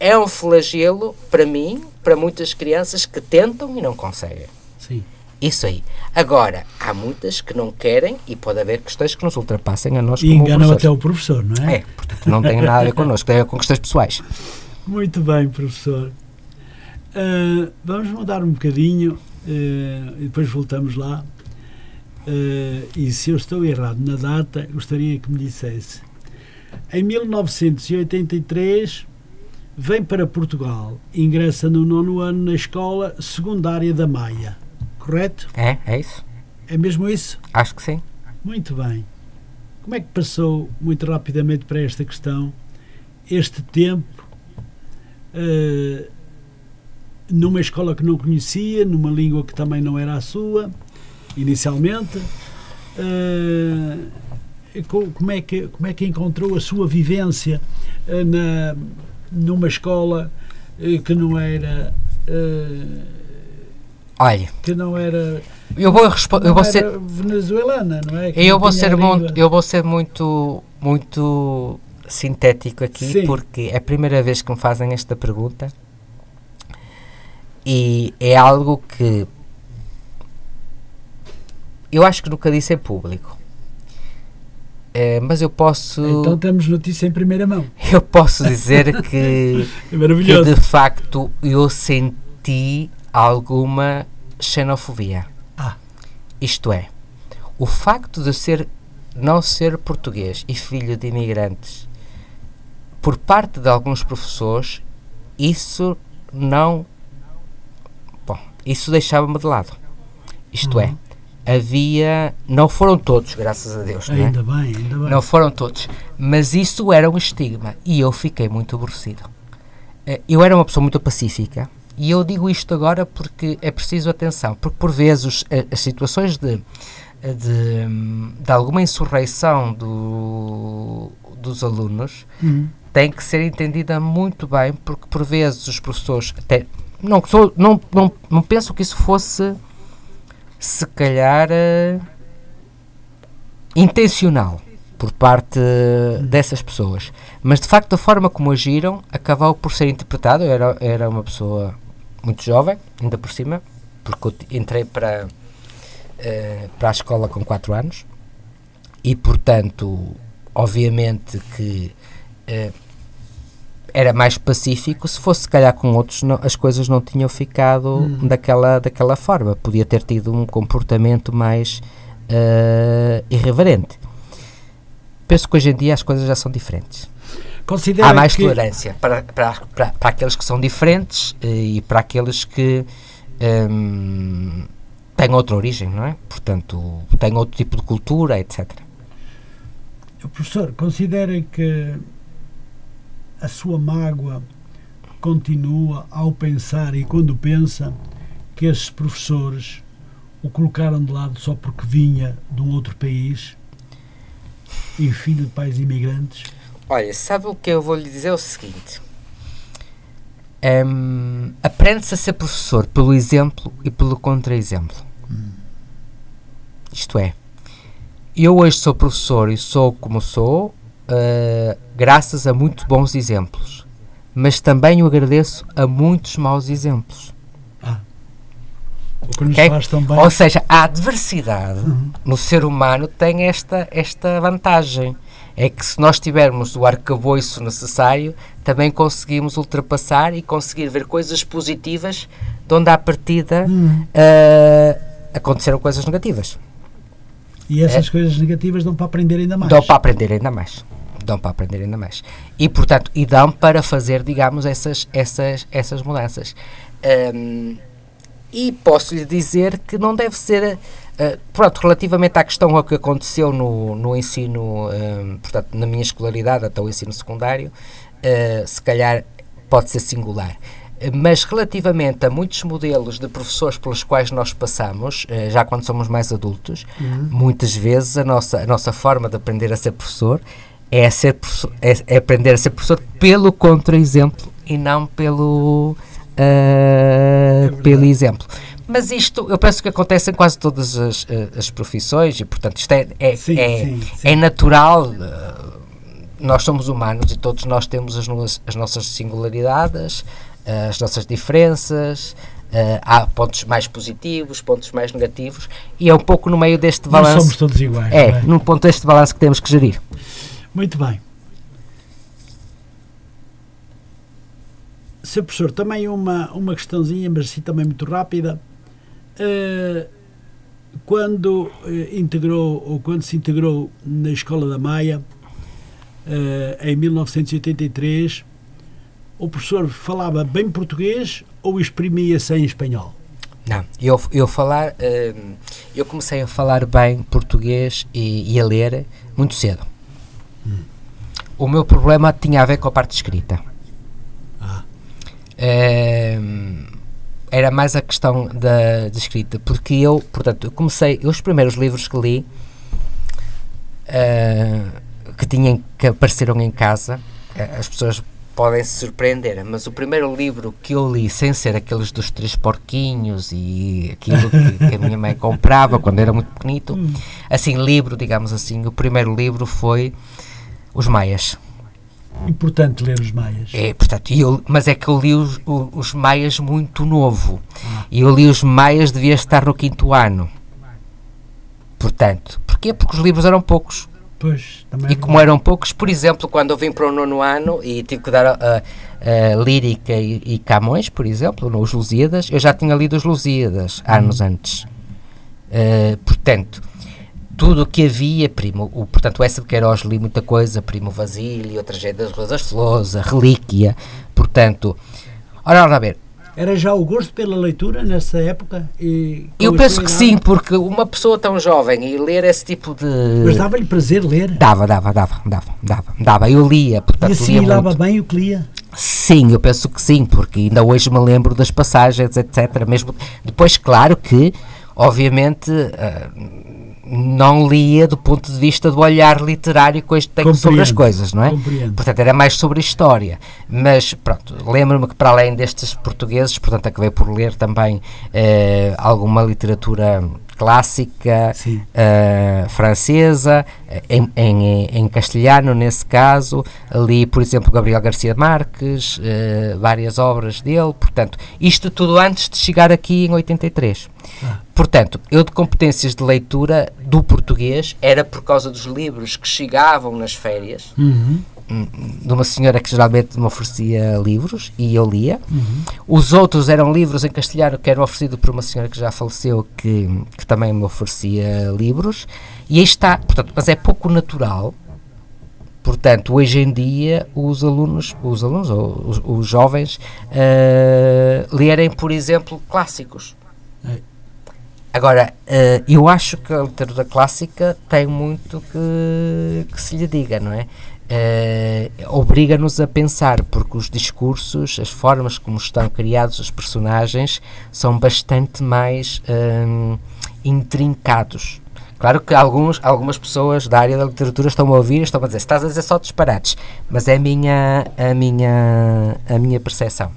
é um flagelo para mim, para muitas crianças que tentam e não conseguem. Sim. Isso aí. Agora, há muitas que não querem e pode haver questões que nos ultrapassem a nós e como professores. E enganam até o professor, não é? É, portanto, não tem nada a ver connosco, tem a ver com questões pessoais. Muito bem, professor. Uh, vamos mudar um bocadinho uh, e depois voltamos lá. Uh, e se eu estou errado na data, gostaria que me dissesse. Em mil novecentos e oitenta e três, vem para Portugal, ingressa no nono ano na Escola Secundária da Maia. Correto? É, é isso. É mesmo isso? Acho que sim. Muito bem. Como é que passou, muito rapidamente para esta questão, este tempo uh, numa escola que não conhecia, numa língua que também não era a sua, inicialmente? Uh, como, é que, como é que encontrou a sua vivência uh, na, numa escola uh, que não era... Uh, Olha, que não era, eu vou, não eu vou era ser venezuelana, não é? Que eu, não vou ser muito, eu vou ser muito, muito sintético aqui. Sim. Porque é a primeira vez que me fazem esta pergunta e é algo que eu acho que nunca disse em público. É, mas eu posso... Então temos notícia em primeira mão. Eu posso dizer que, é maravilhoso. Que de facto eu senti alguma xenofobia. Ah. Isto é, o facto de ser, não ser português e filho de imigrantes por parte de alguns professores isso não... Bom, isso deixava-me de lado. Isto uhum. é, havia... Não foram todos, graças a Deus. Ainda não é? bem, ainda bem. Não foram todos. Mas isso era um estigma e eu fiquei muito aborrecido. Eu era uma pessoa muito pacífica e eu digo isto agora porque é preciso atenção, porque por vezes as situações de, de, de alguma insurreição do, dos alunos uhum. têm que ser entendida muito bem, porque por vezes os professores até, não, sou, não, não, não penso que isso fosse se calhar uh, intencional por parte dessas pessoas, mas de facto a forma como agiram acabou por ser interpretado. Eu era, era uma pessoa muito jovem, ainda por cima, porque eu entrei para, uh, para a escola com quatro anos e, portanto, obviamente que uh, era mais pacífico. Se fosse, se calhar, com outros, não, as coisas não tinham ficado hum. daquela, daquela forma. Podia ter tido um comportamento mais uh, irreverente. Penso que hoje em dia as coisas já são diferentes. Considera Há mais que... tolerância para, para, para, para aqueles que são diferentes e para aqueles que um, têm outra origem, não é? Portanto, têm outro tipo de cultura, etcétera. Professor, considera que a sua mágoa continua ao pensar, e quando pensa, que esses professores o colocaram de lado só porque vinha de um outro país e filho de pais imigrantes? Olha, sabe o que eu vou lhe dizer? É o seguinte: um, aprende-se a ser professor pelo exemplo e pelo contra-exemplo. Hum. Isto é, eu hoje sou professor e sou como sou, uh, graças a muito bons exemplos, mas também o agradeço a muitos maus exemplos. Ah. Okay? Ou seja, a adversidade uhum. no ser humano tem esta, esta vantagem, é que se nós tivermos o arcabouço necessário, também conseguimos ultrapassar e conseguir ver coisas positivas de onde à partida uhum. uh, aconteceram coisas negativas. E essas é, coisas negativas dão para aprender ainda mais. Dão para aprender ainda mais. Dão para aprender ainda mais. E, portanto, e dão para fazer, digamos, essas, essas, essas mudanças. Um, E posso-lhe dizer que não deve ser... Uh, pronto, relativamente à questão ao que aconteceu no, no ensino, um, portanto, na minha escolaridade até o ensino secundário, uh, se calhar pode ser singular. Uh, mas relativamente a muitos modelos de professores pelos quais nós passamos, uh, já quando somos mais adultos, uhum. muitas vezes a nossa, a nossa forma de aprender a ser professor é, a ser professor, é, é aprender a ser professor pelo contra-exemplo e não pelo... Uh, é pelo exemplo. Mas isto eu penso que acontece em quase todas as, as profissões e, portanto, isto é, é, sim, é, sim, sim. é natural. Uh, nós somos humanos e todos nós temos as, no- as nossas singularidades, uh, as nossas diferenças. Uh, há pontos mais positivos, pontos mais negativos, e é um pouco no meio deste balanço. Não somos todos iguais. É, é? no ponto deste balanço que temos que gerir. Muito bem. Senhor Professor, também uma, uma questãozinha, mas sim também muito rápida. Uh, quando, integrou, ou quando se integrou na Escola da Maia, uh, em mil novecentos e oitenta e três, o professor falava bem português ou exprimia-se em espanhol? Não, eu, eu, falar, uh, eu comecei a falar bem português e, e a ler muito cedo. Hum. O meu problema tinha a ver com a parte escrita. Um, era mais a questão da, da escrita, porque eu, portanto, eu comecei, os primeiros livros que li, uh, que, tinha, que apareceram em casa, uh, as pessoas podem se surpreender, mas o primeiro livro que eu li, sem ser aqueles dos Três Porquinhos e aquilo que, que a minha mãe comprava quando era muito pequenito, assim, livro, digamos assim, o primeiro livro foi Os Maias. Importante ler Os Maias. É, portanto, eu, mas é que eu li os, os, os Maias muito novo. E eu li Os Maias, devia estar no quinto ano. Portanto, porquê? Porque os livros eram poucos. Pois, também. E como eram poucos, por exemplo, quando eu vim para o nono ano e tive que dar a, a, a Lírica e, e Camões, por exemplo, Os Lusíadas, eu já tinha lido Os Lusíadas anos hum. antes. Uh, portanto... Tudo o que havia, primo, o, portanto, o S de Queiroz li muita coisa, Primo Vasílio, a Tragédia das Rosas Flores, a Relíquia, porque tanto. Ora, ora, a ver. Era já o gosto pela leitura nessa época? E eu penso que sim, porque uma pessoa tão jovem e ler esse tipo de... Mas dava-lhe prazer ler? Dava, dava, dava, dava, dava, dava. Eu lia, portanto, e assim lia muito. Bem o que lia? Sim, eu penso que sim, porque ainda hoje me lembro das passagens, etcétera. Mesmo depois, claro que, obviamente, uh, não lia do ponto de vista do olhar literário que hoje tenho sobre as coisas, não é? Compreendo. Portanto, era mais sobre a história. Mas, pronto, lembro-me que para além destes portugueses, portanto, acabei por ler também eh, alguma literatura clássica, eh, francesa, em, em, em castelhano, nesse caso. Li, por exemplo, Gabriel Garcia Marques, eh, várias obras dele, portanto, isto tudo antes de chegar aqui em oitenta e três. Ah. Portanto, eu de competências de leitura do português era por causa dos livros que chegavam nas férias, uhum, de uma senhora que geralmente me oferecia livros e eu lia. Uhum. Os outros eram livros em castelhano que eram oferecidos por uma senhora que já faleceu, que, que também me oferecia livros. E aí está, portanto, mas é pouco natural. Portanto, hoje em dia, os alunos, os, alunos, os, os jovens, uh, lerem, por exemplo, clássicos. Agora, eu acho que a literatura clássica tem muito que, que se lhe diga, não é? Obriga-nos a pensar, porque os discursos, as formas como estão criados os personagens, são bastante mais um, intrincados. Claro que alguns, algumas pessoas da área da literatura estão a ouvir e estão a dizer, estás a dizer só disparates, mas é a minha, a minha, a minha percepção.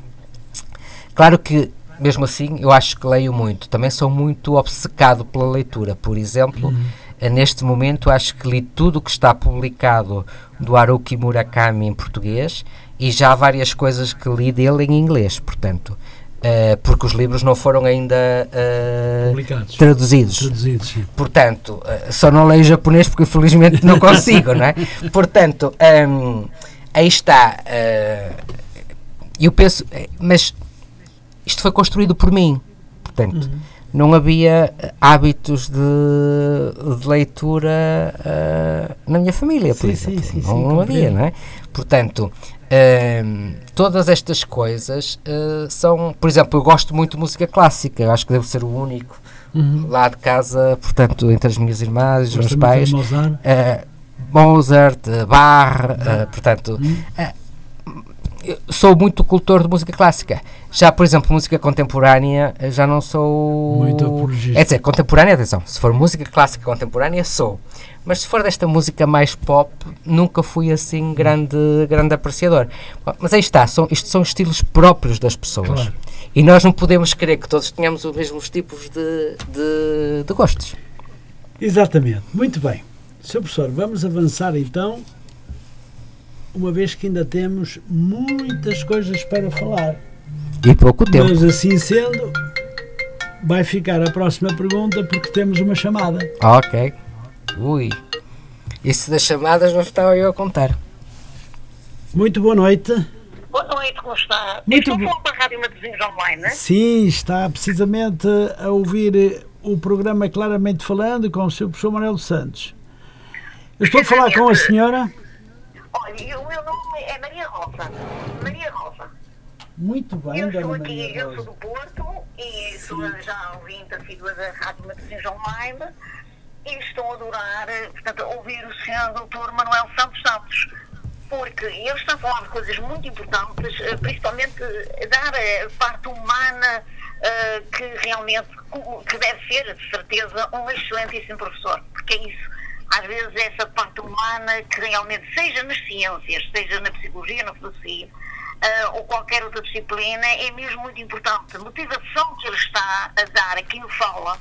Claro que, mesmo assim, eu acho que leio muito. Também sou muito obcecado pela leitura. Por exemplo, uhum, neste momento acho que li tudo o que está publicado do Haruki Murakami em português e já há várias coisas que li dele em inglês, portanto, uh, porque os livros não foram ainda uh, publicados, traduzidos. traduzidos portanto, uh, só não leio japonês porque infelizmente não consigo, não é? Portanto, um, aí está. Uh, eu penso, mas... Isto foi construído por mim, portanto, uhum, não havia hábitos de, de leitura uh, na minha família, por sim, exemplo, sim, sim, não, sim, não havia, não é? Portanto, uh, todas estas coisas uh, são, por exemplo, eu gosto muito de música clássica, eu acho que devo ser o único, uhum, lá de casa, portanto, entre as minhas irmãs, os meus pais, Mozart, uh, Mozart Bach, uhum, uh, portanto... Uhum. Uh, Eu sou muito cultor de música clássica. Já, por exemplo, música contemporânea, já não sou... Muito apologista. É dizer, contemporânea, atenção, se for música clássica contemporânea, sou. Mas se for desta música mais pop, nunca fui assim grande, grande apreciador. Mas aí está, são, isto são estilos próprios das pessoas. Claro. E nós não podemos querer que todos tenhamos os mesmos tipos de, de, de gostos. Exatamente. Muito bem. senhor Professor, vamos avançar então... Uma vez que ainda temos muitas coisas para falar. E pouco tempo. Mas assim sendo, vai ficar a próxima pergunta porque temos uma chamada. Ok. Ui. Isso das chamadas não estava eu a contar. Muito boa noite. Boa noite, como está? Muito estou falando para a Rádio Matosinhos Online, não é? Sim, está precisamente a ouvir o programa Claramente Falando com o senhor Professor Manuel dos Santos. Eu estou a falar com a senhora... Olha, o meu nome é Maria Rosa. Maria Rosa. Muito bem, eu sou aqui, eu sou do Porto e sim, sou já ouvinte assídua da Rádio Matosinhos Online e estou a adorar, portanto, ouvir o senhor doutor Manuel Santos Santos, porque ele está a falar de coisas muito importantes, principalmente dar a parte humana que realmente, que deve ser, de certeza, um excelentíssimo professor, porque é isso. Às vezes essa parte humana que realmente, seja nas ciências, seja na psicologia, na filosofia, uh, ou qualquer outra disciplina, é mesmo muito importante. A motivação que ele está a dar, a quem o fala,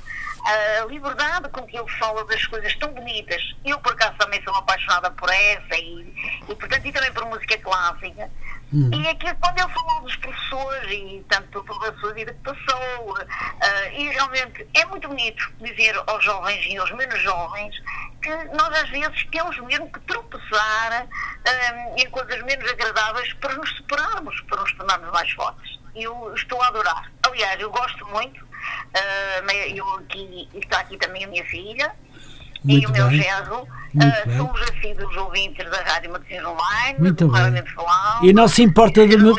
a liberdade com que ele fala das coisas tão bonitas. Eu, por acaso, também sou apaixonada por essa e, e portanto, e também por música clássica. Hum. E aqui, quando ele falou dos professores e tanto toda a sua vida que passou, uh, e realmente é muito bonito dizer aos jovens e aos menos jovens que nós às vezes temos mesmo que tropeçar uh, em coisas menos agradáveis para nos superarmos, para nos tornarmos mais fortes. Eu estou a adorar. Aliás, eu gosto muito, uh, eu aqui, está aqui também a minha filha muito e o meu genro. uh, somos assíduos ouvintes da Rádio Matosinhos Online, muito bem. Falando, e não se importa de me,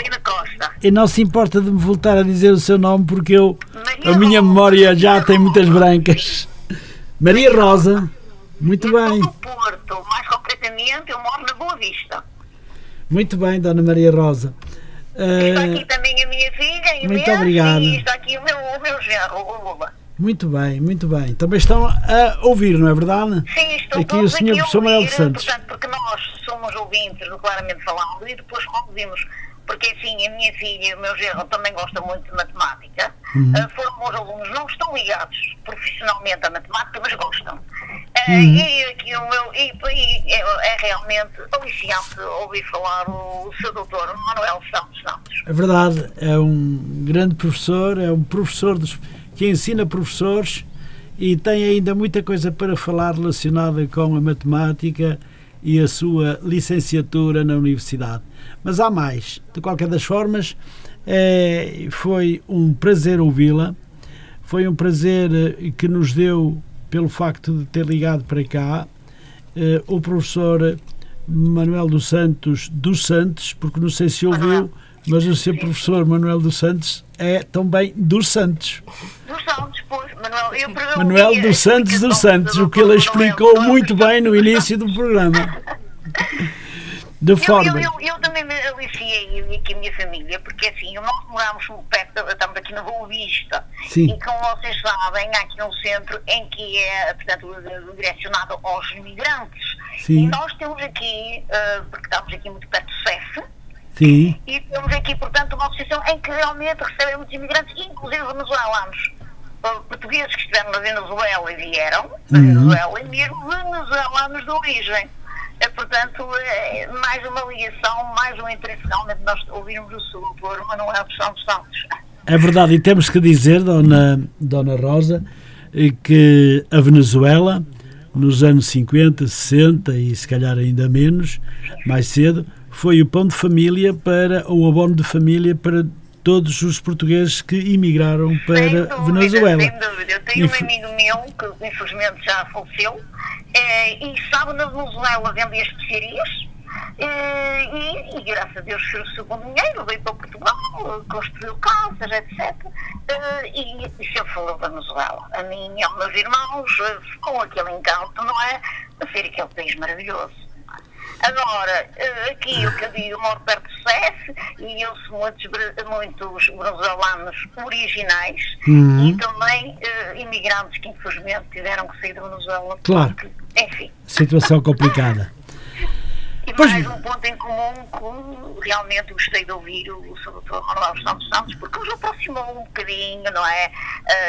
e não se importa de me voltar a dizer o seu nome, porque eu, Maria a minha Rosa, memória já tem muitas brancas. Maria Rosa, muito eu bem. Estou no Porto, mais concretamente eu moro na Boa Vista. Muito bem, Dona Maria Rosa. Uh, está aqui também a minha filha, e muito obrigado. E está aqui o meu, o meu genro, o Lula. Muito bem, muito bem. Também estão a ouvir, não é verdade? Sim, estou aqui o senhor professor Manuel dos Santos. Portanto, porque nós somos ouvintes do Claramente Falando e depois conduzimos, porque assim, a minha filha e o meu genro também gostam muito de matemática. Uhum. Uh, foram bons alunos, não estão ligados profissionalmente à matemática, mas gostam. Uh, uhum. E aqui o meu, e, e é realmente aliciante ouvir falar o, o seu doutor Manuel Santos Santos. É verdade, é um grande professor, é um professor dos... que ensina professores e tem ainda muita coisa para falar relacionada com a matemática e a sua licenciatura na universidade. Mas há mais. De qualquer das formas, é, foi um prazer ouvi-la, foi um prazer que nos deu, pelo facto de ter ligado para cá, é, o professor Manuel dos Santos dos Santos, porque não sei se ouviu, mas o seu professor Manuel dos Santos é também dos Santos. Dos Santos, pois. Manuel, eu pergunto, Manuel dos Santos dos Santos, o que ele explicou Manuel, muito bem no início do programa. De forma... Eu, eu, eu, eu também me aliciei aqui a minha família, porque assim, nós morámos perto, estamos aqui na Boa Vista. Sim. E como vocês sabem, há aqui um centro em que é, portanto, direcionado aos imigrantes. Sim. E nós temos aqui, porque estamos aqui muito perto do C E F, sim. E temos aqui, portanto, uma associação em que realmente recebemos imigrantes, inclusive venezuelanos, portugueses que estiveram na Venezuela e vieram, na Venezuela, e mesmo venezuelanos de origem. É, portanto, é, mais uma ligação, mais um interesse realmente nós ouvirmos o seu doutor Manuel dos Santos Santos. É verdade, e temos que dizer, Dona, Dona Rosa, que a Venezuela, nos anos cinquenta, sessenta e se calhar ainda menos, mais cedo, foi o pão de família para, ou o abono de família para todos os portugueses que imigraram para a Venezuela. Sem dúvida, eu tenho Inf... um amigo meu que infelizmente já faleceu, eh, e estava na Venezuela vendia especiarias, eh, e, e graças a Deus fez o seu bom dinheiro, veio para Portugal, construiu casas, etcétera. Eh, e, e sempre falou da Venezuela. A mim e aos meus irmãos ficou aquele encanto, não é? A ser aquele país maravilhoso. Agora, aqui eu, que eu digo, eu moro perto do C E S e eu sou muitos, muitos venezuelanos originais, uhum, e também uh, imigrantes que infelizmente tiveram que sair da Venezuela. Claro. Porque, enfim. Situação complicada. E pois mais bem. Um ponto em comum que realmente gostei de ouvir o doutor Manuel dos Santos Santos, porque nos aproximou um bocadinho, não é?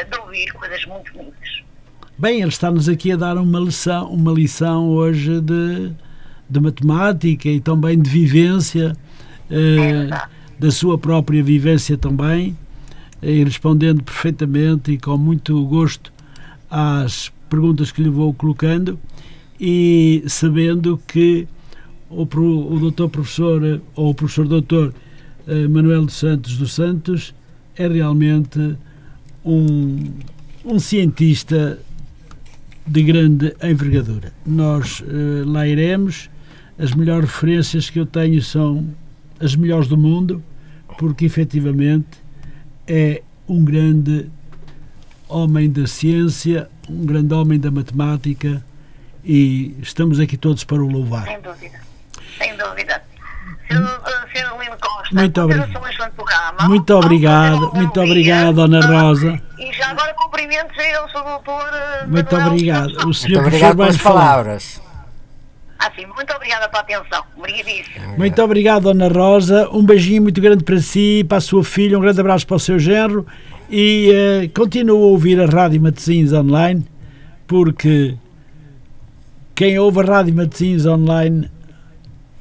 Uh, de ouvir coisas muito bonitas. Bem, ele está-nos aqui a dar uma lição, uma lição hoje de. de matemática e também de vivência, eh, da sua própria vivência também, e respondendo perfeitamente e com muito gosto às perguntas que lhe vou colocando, e sabendo que o, o doutor professor, ou o professor doutor eh, Manuel dos Santos dos Santos é realmente um, um cientista de grande envergadura. Nós eh, lá iremos. As melhores referências que eu tenho são as melhores do mundo, porque efetivamente é um grande homem da ciência, um grande homem da matemática, e estamos aqui todos para o louvar. Sem dúvida, sem dúvida. senhor Lino Costa, muito obrigado. Muito obrigado, muito obrigado, Dona Rosa. E já agora cumprimentos eu, Sr. Doutor. Muito obrigado. O senhor professor vai palavras. Ah, sim, muito obrigada pela atenção. Obrigadíssimo. Muito obrigado, Dona Rosa. Um beijinho muito grande para si, para a sua filha. Um grande abraço para o seu genro. E uh, continua a ouvir a Rádio Matosinhos Online, porque quem ouve a Rádio Matosinhos Online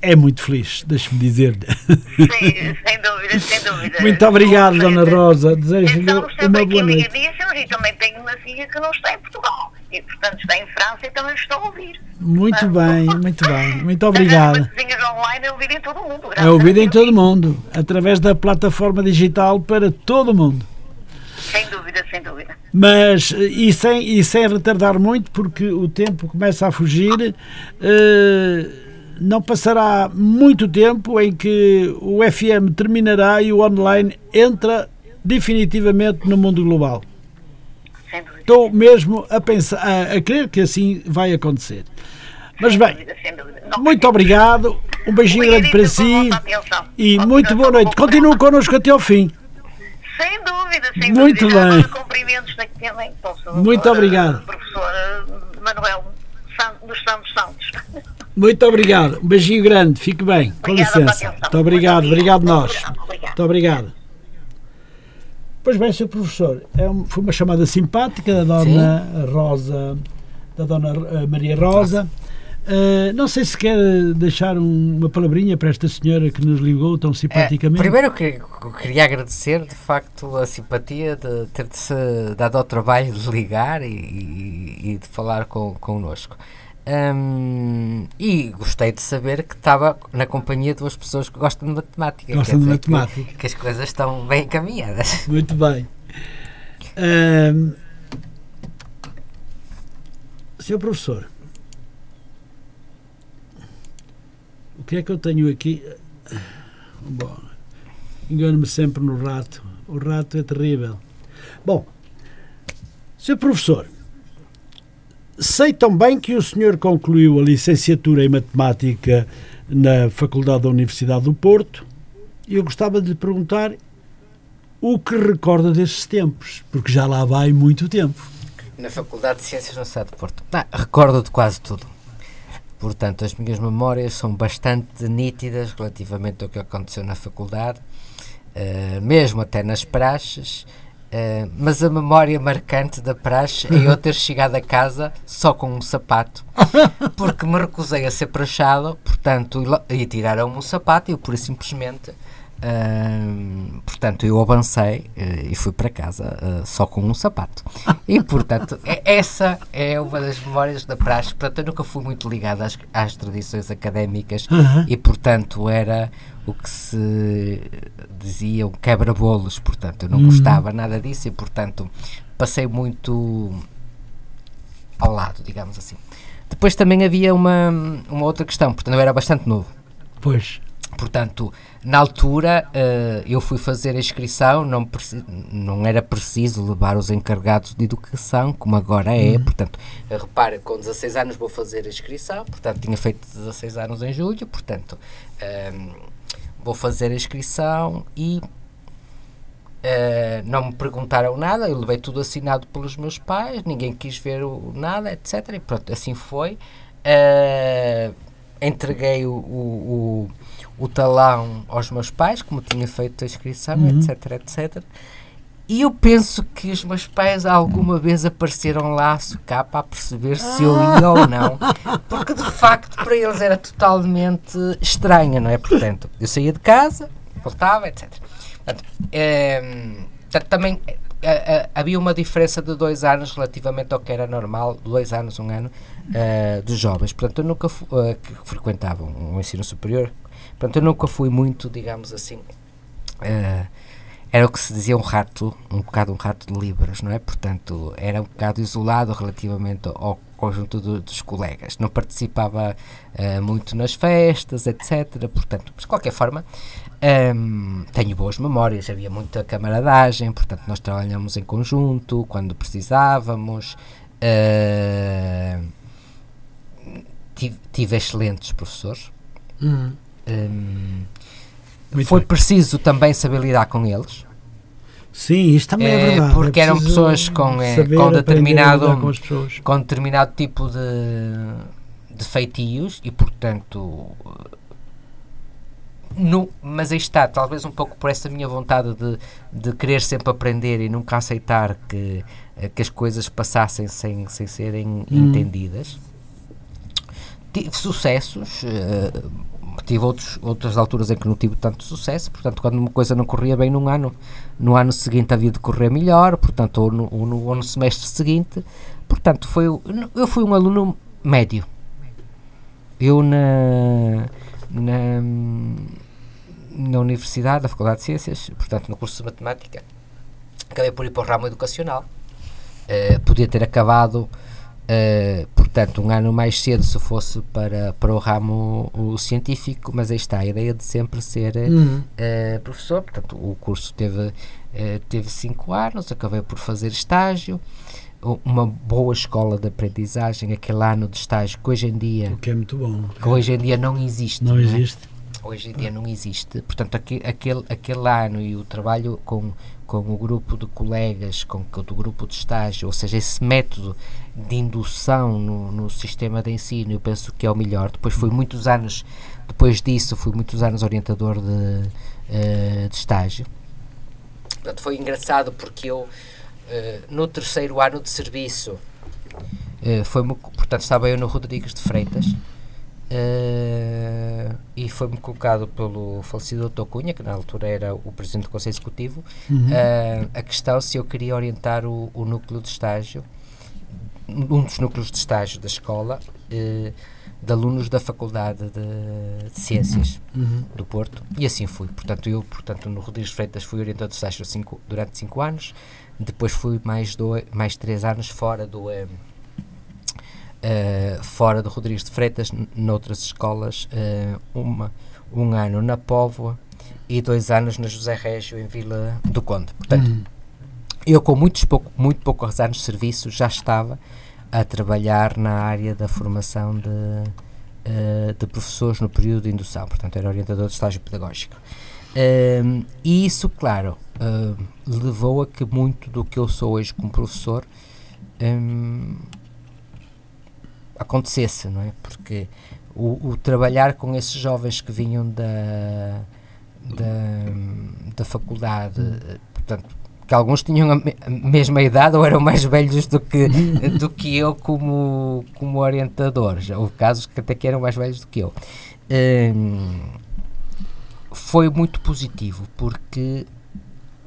é muito feliz, deixe-me dizer-lhe. Sim, sem dúvida, sem dúvida. Muito obrigado, não, Dona Rosa. Desejo-lhe uma boa aqui noite. E também tenho uma filha que não está em Portugal. E, portanto, está em França e também estou a ouvir. Muito ah, bem, muito bem. Muito obrigada. Online é ouvida em todo o mundo. É ouvida em todo o mundo, através da plataforma digital para todo o mundo. Sem dúvida, sem dúvida. Mas, e sem, e sem retardar muito, porque o tempo começa a fugir, eh, não passará muito tempo em que o F M terminará e o online entra definitivamente no mundo global. Sem dúvida. Estou mesmo a pensar, a, a crer que assim vai acontecer. Mas bem, muito obrigado, um beijinho grande para si e muito boa noite. Continue connosco até ao fim. Sem dúvida, sem dúvida. Muito bem. Cumprimentos daqui também. Muito obrigado. Professor Manuel dos Santos Santos. Muito obrigado, um beijinho grande, fique bem, com licença. Muito obrigado, obrigado nós. Muito obrigado. Pois bem, senhor Professor, foi uma chamada simpática da dona Rosa, da dona Maria Rosa. Uh, não sei se quer deixar um, uma palavrinha para esta senhora que nos ligou tão simpaticamente. É, primeiro eu queria, eu queria agradecer de facto a simpatia de ter-se dado ao trabalho de ligar e, e, e de falar com, connosco. Um, e gostei de saber que estava na companhia de duas pessoas que gostam de matemática. Gostam de matemática. Que, que as coisas estão bem encaminhadas. Muito bem. Um, senhor Professor, o que é que eu tenho aqui? Bom, engano-me sempre no rato. O rato é terrível. Bom, senhor Professor, sei também que o senhor concluiu a licenciatura em Matemática na Faculdade da Universidade do Porto e eu gostava de lhe perguntar o que recorda destes tempos, porque já lá vai muito tempo. Na Faculdade de Ciências na cidade do Porto. Ah, recordo de quase tudo. Portanto, as minhas memórias são bastante nítidas relativamente ao que aconteceu na faculdade, uh, mesmo até nas praxes, uh, mas a memória marcante da praxe é eu ter chegado a casa só com um sapato, porque me recusei a ser prachado, portanto, e tiraram-me um sapato e eu, pura e simplesmente, uh, portanto, eu avancei uh, e fui para casa uh, só com um sapato. E, portanto, essa é uma das memórias da praxe. Portanto, eu nunca fui muito ligado às, às tradições académicas uhum. e, portanto, era o que se dizia um quebra-bolos. Portanto, eu não uhum. gostava nada disso e, portanto, passei muito ao lado, digamos assim. Depois também havia uma, uma outra questão. Portanto, eu era bastante novo. Pois. Portanto, na altura uh, eu fui fazer a inscrição, não, não era preciso levar os encarregados de educação, como agora é, uhum. portanto, repara, com dezasseis anos vou fazer a inscrição, portanto, tinha feito dezasseis anos em julho, portanto, um, vou fazer a inscrição e uh, não me perguntaram nada, eu levei tudo assinado pelos meus pais, ninguém quis ver o, nada, etcétera. E pronto, assim foi, uh, entreguei o... o, o o talão aos meus pais, como tinha feito a inscrição, uhum. etc, etcétera. E eu penso que os meus pais alguma vez apareceram lá cá para perceber se eu ia ou não, porque de facto para eles era totalmente estranha, não é? Portanto, eu saía de casa, voltava, etcétera. Portanto, é, também é, havia uma diferença de dois anos relativamente ao que era normal, dois anos, um ano, é, dos jovens. Portanto, eu nunca uh, que frequentava um ensino superior. Portanto, eu nunca fui muito, digamos assim, uh, era o que se dizia um rato, um bocado um rato de libras, não é? Portanto, era um bocado isolado relativamente ao, ao conjunto do, dos colegas. Não participava uh, muito nas festas, etcétera. Portanto, mas de qualquer forma, um, tenho boas memórias, havia muita camaradagem, portanto, nós trabalhamos em conjunto, quando precisávamos... Uh, tive, tive excelentes professores. Uhum. Hum, foi bem. Preciso também saber lidar com eles. Sim, isto também é, é verdade. Porque é eram pessoas com, é, com, determinado, com, com determinado tipo de, de feitios e, portanto, no, mas aí está, talvez um pouco por essa minha vontade de, de querer sempre aprender e nunca aceitar que, que as coisas passassem sem, sem serem hum. entendidas. Tive sucessos. Uh, Tive outros, outras alturas em que não tive tanto sucesso, portanto, quando uma coisa não corria bem num ano, no ano seguinte havia de correr melhor, portanto, ou no, ou no, ou no semestre seguinte, portanto, foi, eu fui um aluno médio. Eu na, na, na Universidade, na Faculdade de Ciências, portanto, no curso de Matemática, acabei por ir para o ramo educacional. Uh, podia ter acabado, uh, portanto, um ano mais cedo se fosse para, para o ramo o científico, mas aí está a ideia de sempre ser uhum. uh, professor. Portanto, o curso teve, uh, teve cinco anos, acabei por fazer estágio, uma boa escola de aprendizagem, aquele ano de estágio que hoje em dia... O que é muito bom. Que hoje em dia não existe. Não, não existe. É? Hoje em dia não existe. Portanto, aqui, aquele, aquele ano e o trabalho com, com o grupo de colegas, com, com o do grupo de estágio, ou seja, esse método de indução no, no sistema de ensino, eu penso que é o melhor. Depois fui muitos anos, depois disso, fui muitos anos orientador de, uh, de estágio. Portanto, foi engraçado porque eu... Uh, no terceiro ano de serviço uh, foi-me, portanto estava eu no Rodrigues de Freitas uh, e foi-me colocado pelo falecido doutor Cunha, que na altura era o presidente do Conselho Executivo, uhum. uh, a questão se eu queria orientar o, o núcleo de estágio, um dos núcleos de estágio da escola, uh, de alunos da Faculdade de, de Ciências uhum. do Porto, e assim fui. Portanto, eu portanto, no Rodrigues de Freitas fui orientador de estágio cinco, durante cinco anos. Depois fui mais dois, mais três anos fora do um, uh, fora do Rodrigues de Freitas, noutras escolas, uh, uma, um ano na Póvoa e dois anos na José Régio, em Vila do Conde. Portanto, uhum. eu com muitos pouco, muito poucos anos de serviço já estava a trabalhar na área da formação de, uh, de professores no período de indução. Portanto, era orientador de estágio pedagógico. Um, e isso, claro, um, levou a que muito do que eu sou hoje como professor um, acontecesse, não é? Porque o, o trabalhar com esses jovens que vinham da, da, da faculdade, portanto, que alguns tinham a mesma idade ou eram mais velhos do que, do que eu como, como orientador. Já houve casos que até que eram mais velhos do que eu. Um, foi muito positivo, porque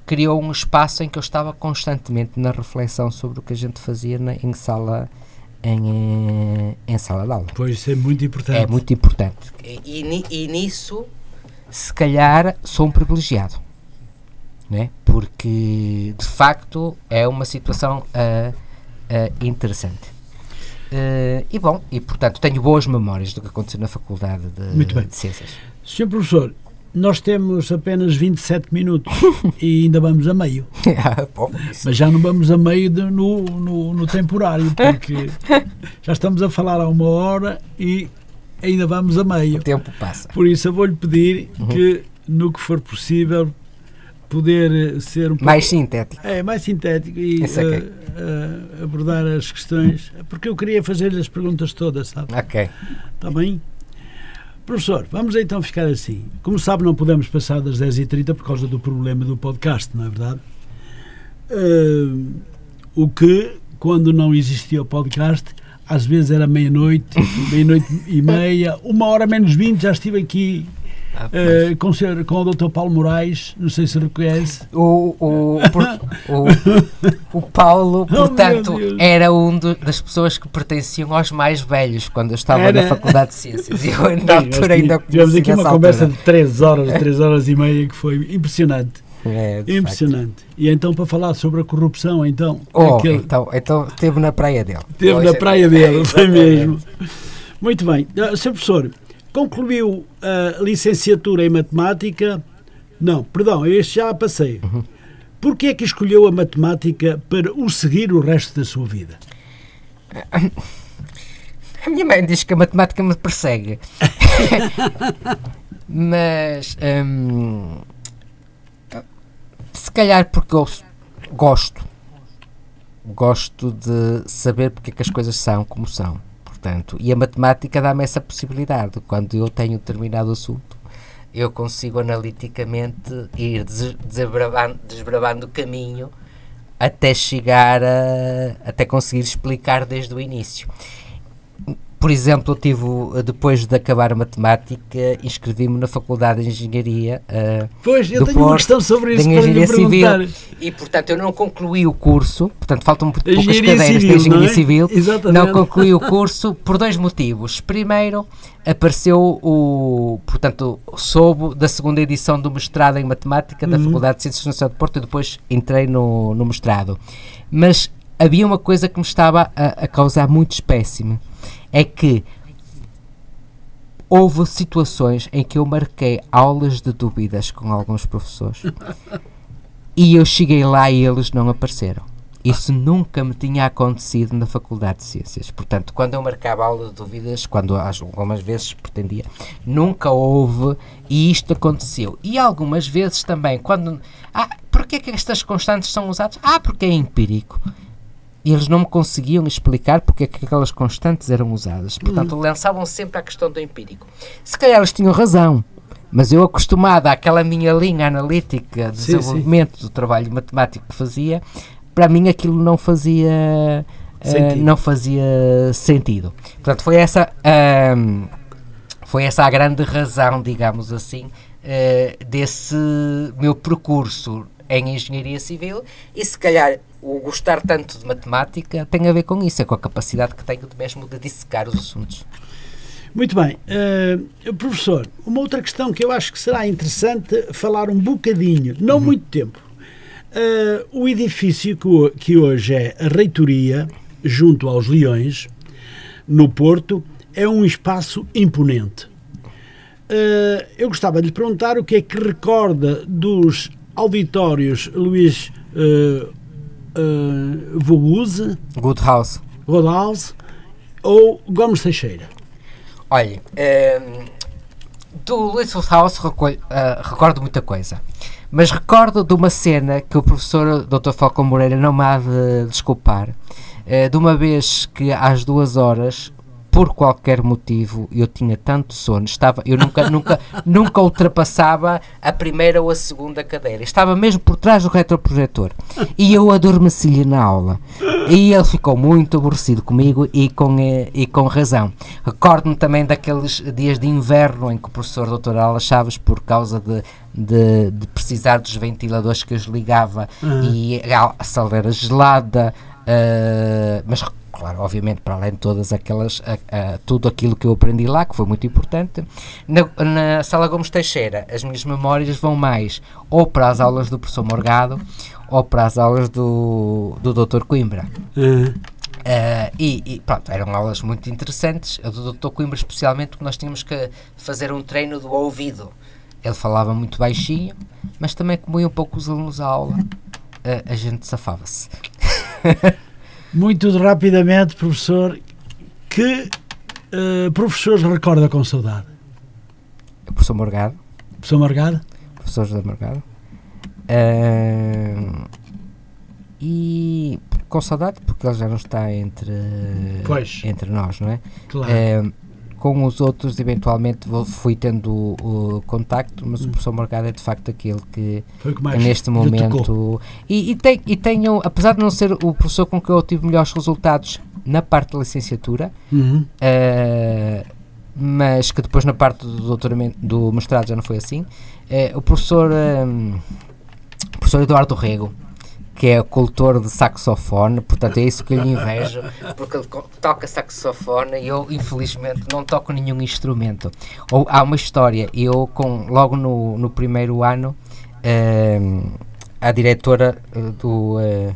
criou um espaço em que eu estava constantemente na reflexão sobre o que a gente fazia na, em sala em, em sala de aula. Pois, isso é muito importante. É muito importante. E, e, e nisso, se calhar, sou um privilegiado, né? Porque, de facto, é uma situação uh, uh, interessante. Uh, e bom, e portanto, tenho boas memórias do que aconteceu na Faculdade de, muito bem. de Ciências. senhor Professor, nós temos apenas vinte e sete minutos e ainda vamos a meio. Bom, mas já não vamos a meio de, no, no, no temporário, porque já estamos a falar há uma hora e ainda vamos a meio. O tempo passa. Por isso eu vou-lhe pedir uhum. que, no que for possível, poder ser um pouco... Mais sintético. É, mais sintético e uh, uh, abordar as questões, porque eu queria fazer-lhe as perguntas todas, sabe? Ok. Está bem? Professor, vamos então ficar assim. Como sabe, não podemos passar das dez e trinta por causa do problema do podcast, não é verdade? Uh, o que, quando não existia o podcast, às vezes era meia-noite, meia-noite e meia, uma hora menos vinte, já estive aqui ah, uh, com, o senhor, com o doutor Paulo Moraes, não sei se reconhece. O, o, o, o Paulo, portanto, oh, era um do, das pessoas que pertenciam aos mais velhos quando eu estava era... na Faculdade de Ciências. E eu, na altura, ainda conheci. Tivemos aqui uma conversa altura. de três horas, três horas e meia, que foi impressionante. É, impressionante. Facto. E então, para falar sobre a corrupção, então... Oh, aquele... então, então teve na praia dele. Teve Hoje na praia é, dele, foi mesmo. Muito bem. Uh, senhor Professor, concluiu a licenciatura em Matemática... Não, perdão, este já passei. Uhum. Porquê é que escolheu a Matemática para o seguir o resto da sua vida? A minha mãe diz que a Matemática me persegue. Mas... Hum... Se calhar porque eu gosto, gosto de saber porque é que as coisas são como são, portanto, e a matemática dá-me essa possibilidade. Quando eu tenho determinado assunto, eu consigo analiticamente ir desbravando, desbravando o caminho até chegar a, até conseguir explicar desde o início. Por exemplo, eu tive, depois de acabar a matemática, inscrevi-me na Faculdade de Engenharia uh, Pois, eu do tenho Porto, uma questão sobre isso para lhe perguntar. E, portanto, eu não concluí o curso, portanto, faltam poucas cadeiras civil, de Engenharia não é? Civil. Exatamente. Não concluí o curso por dois motivos. Primeiro, apareceu o, portanto, soube da segunda edição do mestrado em Matemática da uhum. Faculdade de Ciências do Porto e depois entrei no, no mestrado. Mas havia uma coisa que me estava a, a causar muito espécime. É que houve situações em que eu marquei aulas de dúvidas com alguns professores e eu cheguei lá e eles não apareceram. Isso nunca me tinha acontecido na Faculdade de Ciências. Portanto, quando eu marcava aula de dúvidas, quando algumas vezes pretendia, nunca houve, e isto aconteceu. E algumas vezes também, quando... Ah, porquê que estas constantes são usadas? Ah, porque é empírico. E eles não me conseguiam explicar porque é que aquelas constantes eram usadas. Portanto, uhum. lançavam sempre a questão do empírico. Se calhar eles tinham razão, mas eu, acostumado àquela minha linha analítica de sim, desenvolvimento sim. do trabalho matemático que fazia, para mim aquilo não fazia sentido. Uh, não fazia sentido. Portanto, foi essa, uh, foi essa a grande razão, digamos assim, uh, desse meu percurso em Engenharia Civil. E se calhar o gostar tanto de matemática tem a ver com isso, é com a capacidade que tenho de mesmo de dissecar os assuntos. Muito bem. Uh, professor, uma outra questão que eu acho que será interessante falar um bocadinho, não uhum. muito tempo. Uh, o edifício que, que hoje é a reitoria, junto aos Leões, no Porto, é um espaço imponente. Uh, eu gostava de lhe perguntar o que é que recorda dos auditórios Luís uh, Uh, Voguze, Goodhouse, Goodhouse ou Gomes Teixeira? Olha, um, do Luís Goodhouse recolho, uh, recordo muita coisa, mas recordo de uma cena que o professor doutor Falcão Moreira não me há de desculpar, uh, de uma vez que às duas horas, por qualquer motivo, eu tinha tanto sono, estava, eu nunca, nunca, nunca ultrapassava a primeira ou a segunda cadeira, estava mesmo por trás do retroprojetor, e eu adormeci-lhe na aula, e ele ficou muito aborrecido comigo, e com, e com razão. Recordo-me também daqueles dias de inverno em que o professor doutor Ala Chaves, por causa de De, de precisar dos ventiladores que eu desligava uhum. e a sala era gelada, uh, mas claro, obviamente, para além de todas aquelas, uh, uh, tudo aquilo que eu aprendi lá, que foi muito importante, na, na sala Gomes Teixeira as minhas memórias vão mais ou para as aulas do professor Morgado ou para as aulas do, do doutor Coimbra. Uhum. Uh, e, e pronto, eram aulas muito interessantes, a do doutor Coimbra especialmente, porque nós tínhamos que fazer um treino do ouvido. Ele falava muito baixinho, mas também comia um pouco os alunos à aula. A, a gente safava-se. Muito rapidamente, professor, que uh, professores recorda com saudade? O professor Morgado. O professor Morgado? O professor José Morgado. Uh, e com saudade, porque ele já não está entre, pois. entre nós, não é? Claro. Uh, Com os outros, eventualmente, vou, fui tendo uh, contacto, mas hum. o professor Morgado é, de facto, aquele que, que neste momento... E, e, tem, e tenho, apesar de não ser o professor com que eu tive melhores resultados na parte da licenciatura, uhum. uh, mas que depois na parte do doutoramento, do mestrado já não foi assim, uh, o professor, um, o professor Eduardo Rego, que é cultor de saxofone, portanto é isso que eu lhe invejo, porque ele toca saxofone e eu, infelizmente, não toco nenhum instrumento. Ou, há uma história, eu com, logo no, no primeiro ano, uh, a diretora uh, do, uh,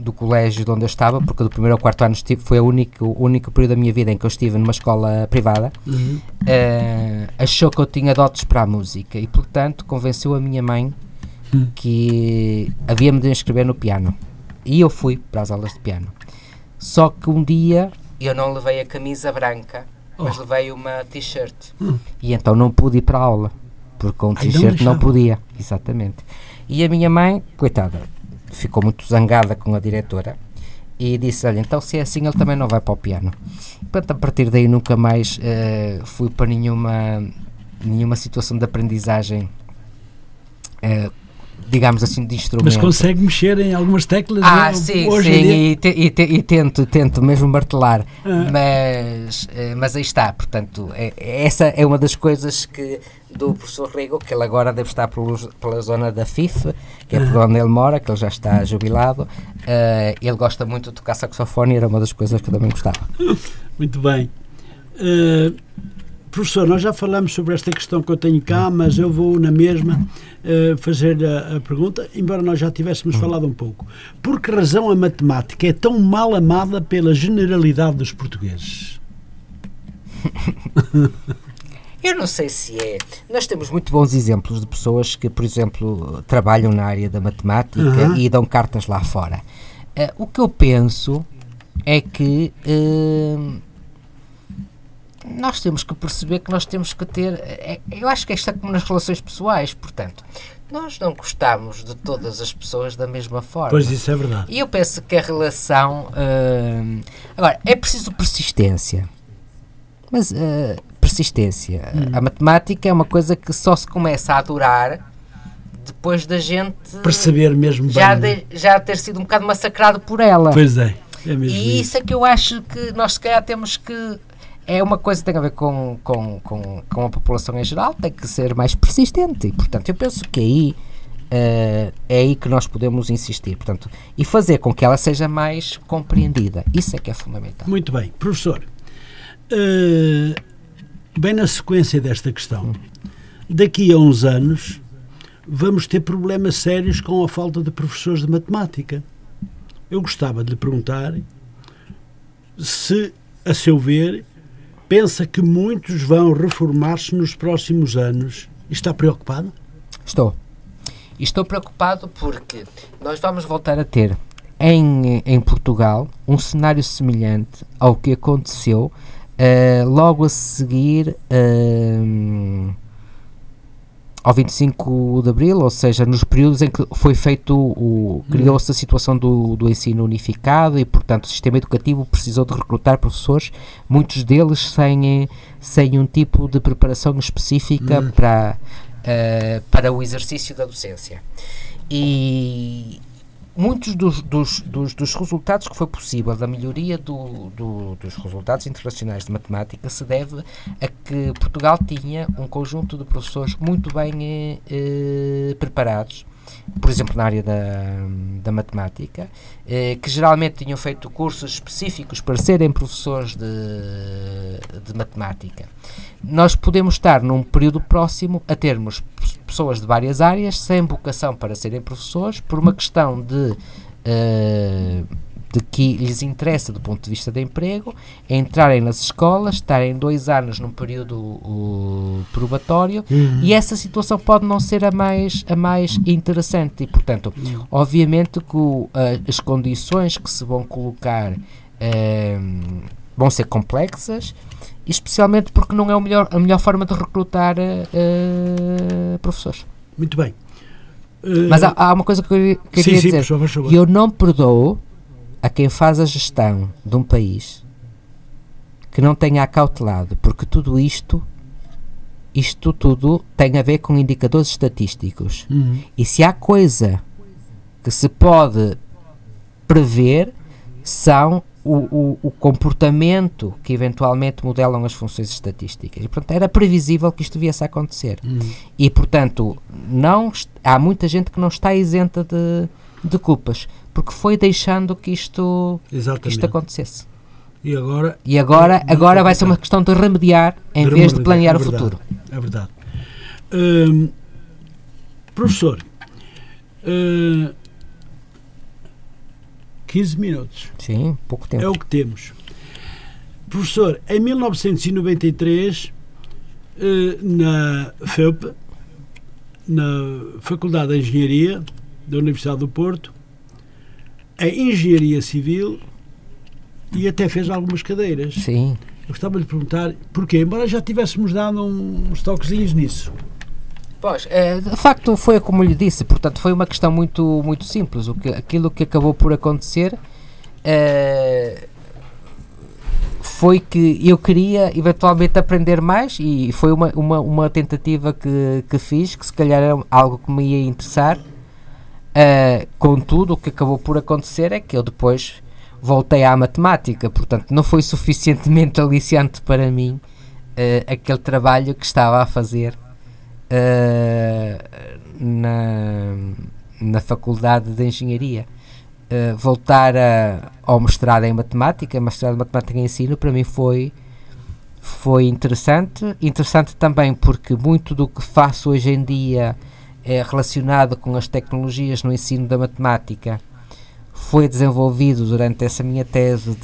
do colégio de onde eu estava, porque do primeiro ao quarto ano estive, foi a única, o único período da minha vida em que eu estive numa escola privada, uhum. uh, achou que eu tinha dotes para a música e, portanto, convenceu a minha mãe que havia-me de inscrever no piano e eu fui para as aulas de piano, só que um dia eu não levei a camisa branca, oh. mas levei uma t-shirt hum. e então não pude ir para a aula porque com um t-shirt não, não podia, exatamente, e a minha mãe, coitada, ficou muito zangada com a diretora e disse, olha, então se é assim ele também não vai para o piano. Portanto, a partir daí nunca mais uh, fui para nenhuma nenhuma situação de aprendizagem uh, digamos assim, de instrumento. Mas consegue mexer em algumas teclas? Ah, não? sim, Hoje sim, e, te, e, te, e tento, tento mesmo martelar, ah. mas, mas aí está, portanto, é, essa é uma das coisas que, do professor Rego, que ele agora deve estar pelo, pela zona da F I F, que é por onde ele mora, que ele já está jubilado, uh, ele gosta muito de tocar saxofone e era uma das coisas que eu também gostava. Muito bem. Uh, professor, nós já falamos sobre esta questão que eu tenho cá, mas eu vou na mesma uh, fazer a, a pergunta, embora nós já tivéssemos falado um pouco. Por que razão a matemática é tão mal amada pela generalidade dos portugueses? Eu não sei se é. Nós temos muito bons exemplos de pessoas que, por exemplo, trabalham na área da matemática, uhum, e dão cartas lá fora. Uh, o que eu penso é que uh, nós temos que perceber que nós temos que ter... Uh, eu acho que é isto como nas relações pessoais, portanto... Nós não gostamos de todas as pessoas da mesma forma. Pois, isso é verdade. E eu penso que a relação... Uh, agora, é preciso persistência. Mas... Uh, persistência. Hum. A matemática é uma coisa que só se começa a adorar depois da gente perceber mesmo já, bem, de, já ter sido um bocado massacrado por ela. Pois é, é mesmo. E isso é que eu acho que nós se calhar temos que... É uma coisa que tem a ver com, com, com, com a população em geral, tem que ser mais persistente. E, portanto, eu penso que aí uh, é aí que nós podemos insistir, portanto, e fazer com que ela seja mais compreendida. Isso é que é fundamental. Muito bem. Professor, uh... bem na sequência desta questão, daqui a uns anos vamos ter problemas sérios com a falta de professores de matemática. Eu gostava de lhe perguntar se, a seu ver, pensa que muitos vão reformar-se nos próximos anos. Está preocupado? Estou. Estou preocupado porque nós vamos voltar a ter em, em Portugal um cenário semelhante ao que aconteceu Uh, logo a seguir uh, ao vinte e cinco de Abril, ou seja, nos períodos em que foi feito, o criou-se a situação do, do ensino unificado e, portanto, o sistema educativo precisou de recrutar professores, muitos deles sem, sem um tipo de preparação específica uhum. para, uh, para o exercício da docência. E... Muitos dos, dos, dos, dos resultados que foi possível, da melhoria do, do, dos resultados internacionais de matemática, se deve a que Portugal tinha um conjunto de professores muito bem eh, preparados, por exemplo na área da, da matemática, eh, que geralmente tinham feito cursos específicos para serem professores de, de matemática. Nós podemos estar num período próximo a termos pessoas de várias áreas sem vocação para serem professores por uma questão de, uh, de que lhes interessa do ponto de vista de emprego, entrarem nas escolas, estarem dois anos num período uh, probatório, uhum. e essa situação pode não ser a mais, a mais interessante e, portanto, uhum. obviamente que o, as condições que se vão colocar uh, vão ser complexas, especialmente porque não é o melhor, a melhor forma de recrutar uh, professores. Muito bem. Uh, Mas há, há uma coisa que eu que sim, queria sim, dizer. Por favor. Eu não perdoo a quem faz a gestão de um país que não tenha acautelado, porque tudo isto, isto tudo tem a ver com indicadores estatísticos. Uhum. E se há coisa que se pode prever, são... O, o, o comportamento que eventualmente modelam as funções estatísticas. E, portanto, era previsível que isto viesse a acontecer. Uhum. E, portanto, não há muita gente que não está isenta de, de culpas, porque foi deixando que isto, que isto acontecesse. E agora, e agora, agora vai ser uma questão de remediar em de vez remediar, de planear é verdade, o futuro. É verdade. Hum, professor, hum, quinze minutos. Sim, pouco tempo. É o que temos. Professor, em mil novecentos e noventa e três, na F E U P, na Faculdade de Engenharia da Universidade do Porto, em Engenharia Civil, e até fez algumas cadeiras. Sim. Eu gostava de lhe perguntar porquê, embora já tivéssemos dado uns toquezinhos nisso. Pois, de facto foi como lhe disse, portanto foi uma questão muito, muito simples, o que, aquilo que acabou por acontecer uh, foi que eu queria eventualmente aprender mais e foi uma, uma, uma tentativa que, que fiz, que se calhar era algo que me ia interessar, Uh, contudo, o que acabou por acontecer é que eu depois voltei à matemática, portanto não foi suficientemente aliciante para mim uh, aquele trabalho que estava a fazer uh, na, na Faculdade de Engenharia. Uh, voltar a, ao mestrado em matemática, mestrado em matemática e ensino, para mim foi, foi interessante, interessante também porque muito do que faço hoje em dia é relacionado com as tecnologias no ensino da matemática. Foi desenvolvido durante essa minha tese de,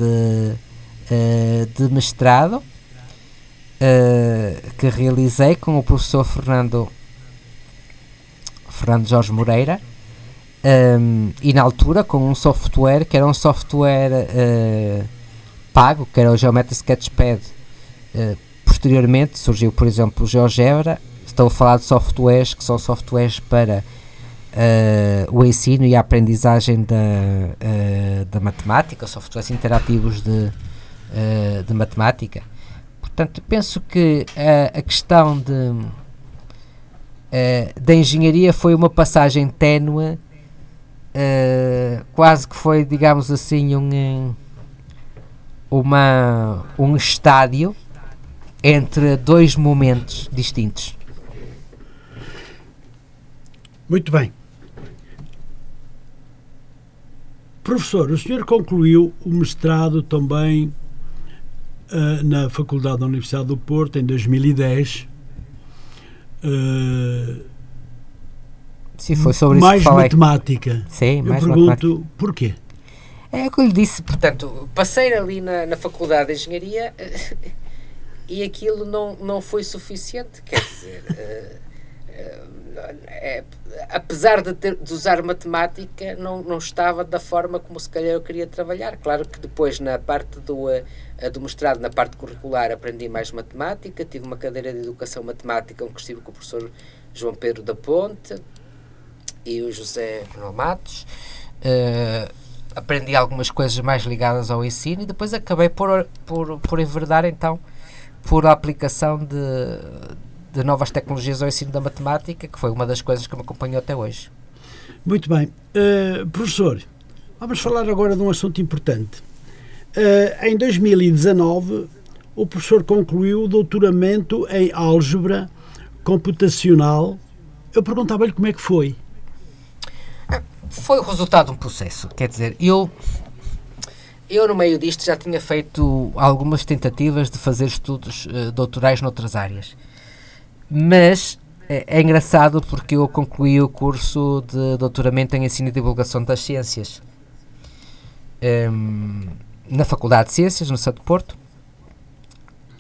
uh, de mestrado, uh, que realizei com o professor Fernando, Fernando Jorge Moreira, um, e na altura com um software que era um software uh, pago, que era o Geometry Sketchpad. Uh, posteriormente surgiu, por exemplo, o GeoGebra. Estou a falar de softwares que são softwares para uh, o ensino e a aprendizagem da, uh, da matemática, softwares interativos de, uh, de matemática. Portanto, penso que uh, a questão de, uh, da engenharia foi uma passagem ténue, uh, quase que foi, digamos assim, um, uma, um estádio entre dois momentos distintos. Muito bem. Professor, o senhor concluiu o mestrado também uh, na Faculdade da Universidade do Porto em dois mil e dez. Uh, Sim, foi sobre mais isso que matemática. Sim, mais matemática. Eu pergunto porquê? É o que eu lhe disse, portanto, passei ali na, na Faculdade de Engenharia e aquilo não, não foi suficiente, quer dizer... Uh, uh, É, apesar de, ter, de usar matemática, não, não estava da forma como se calhar eu queria trabalhar. Claro que depois na parte do, do mestrado, na parte curricular, aprendi mais matemática, tive uma cadeira de educação matemática onde estive com o professor João Pedro da Ponte e o José Manuel Matos. Uh, aprendi algumas coisas mais ligadas ao ensino e depois acabei por, por, por enverdar então por a aplicação de de novas tecnologias ao ensino da matemática, que foi uma das coisas que me acompanhou até hoje. Muito bem. Uh, professor, vamos falar agora de um assunto importante. Uh, em dois mil e dezanove, o professor concluiu o doutoramento em álgebra computacional. Eu perguntava-lhe como é que foi. Foi o resultado de um processo. Quer dizer, eu, eu no meio disto já tinha feito algumas tentativas de fazer estudos uh, doutorais noutras áreas. Mas é, é engraçado porque eu concluí o curso de doutoramento em Ensino e Divulgação das Ciências um, na Faculdade de Ciências, no Santo Porto,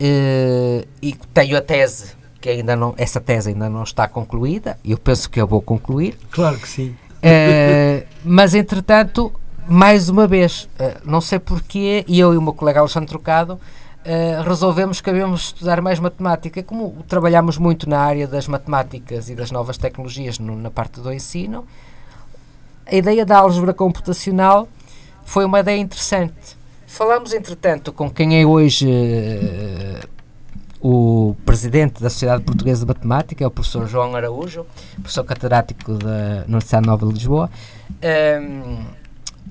uh, e tenho a tese, que ainda não, essa tese ainda não está concluída, eu penso que eu vou concluir. Claro que sim. Uh, mas, entretanto, mais uma vez, uh, não sei porquê, eu e o meu colega Alexandre Trocado, Uh, resolvemos que havíamos estudar mais matemática. Como trabalhámos muito na área das matemáticas e das novas tecnologias no, na parte do ensino, a ideia da álgebra computacional foi uma ideia interessante. Falámos, entretanto, com quem é hoje uh, o presidente da Sociedade Portuguesa de Matemática, é o professor João Araújo, professor catedrático da Universidade Nova de Lisboa, um,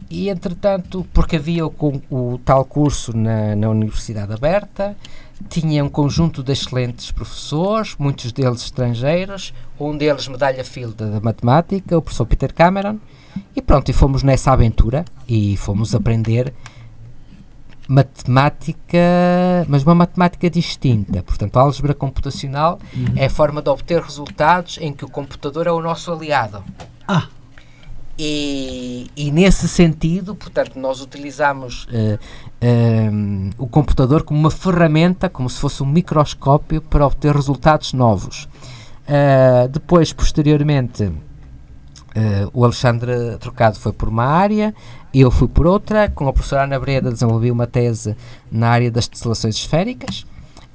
e entretanto, porque havia o, o tal curso na, na Universidade Aberta, tinha um conjunto de excelentes professores, muitos deles estrangeiros, um deles medalha Fields da matemática, o professor Peter Cameron, e pronto, e fomos nessa aventura e fomos aprender matemática, mas uma matemática distinta. Portanto, a álgebra computacional uhum. é a forma de obter resultados em que o computador é o nosso aliado. Ah! E, e nesse sentido, portanto, nós utilizamos uh, um, o computador como uma ferramenta, como se fosse um microscópio para obter resultados novos. Uh, depois, posteriormente, uh, o Alexandre Trocado foi por uma área, eu fui por outra, com a professora Ana Breda desenvolvi uma tese na área das tesselações esféricas,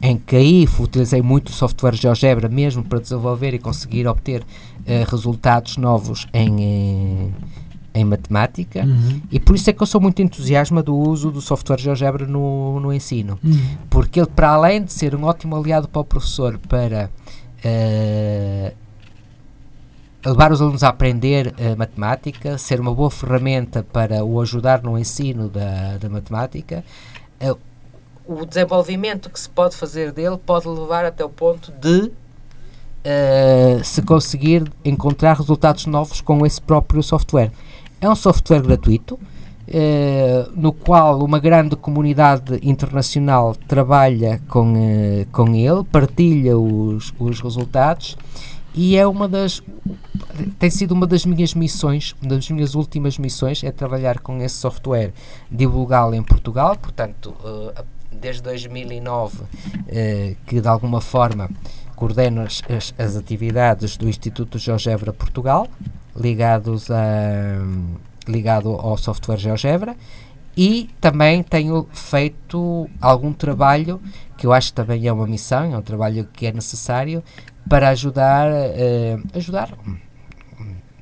em que aí utilizei muito o software GeoGebra mesmo para desenvolver e conseguir obter uh, resultados novos em, em matemática. Uhum. E por isso é que eu sou muito entusiasta do uso do software GeoGebra no, no ensino. Uhum. Porque ele, para além de ser um ótimo aliado para o professor para uh, levar os alunos a aprender uh, matemática, ser uma boa ferramenta para o ajudar no ensino da, da matemática. Uh, o desenvolvimento que se pode fazer dele pode levar até o ponto de uh, se conseguir encontrar resultados novos com esse próprio software. É um software gratuito, uh, no qual uma grande comunidade internacional trabalha com, uh, com ele, partilha os, os resultados. E é uma das, tem sido uma das minhas missões, uma das minhas últimas missões, é trabalhar com esse software, divulgá-lo em Portugal. Portanto, desde dois mil e nove que de alguma forma coordeno as, as atividades do Instituto GeoGebra Portugal, ligados a, ligado ao software GeoGebra, e também tenho feito algum trabalho, que eu acho que também é uma missão, é um trabalho que é necessário, para ajudar, uh, ajudar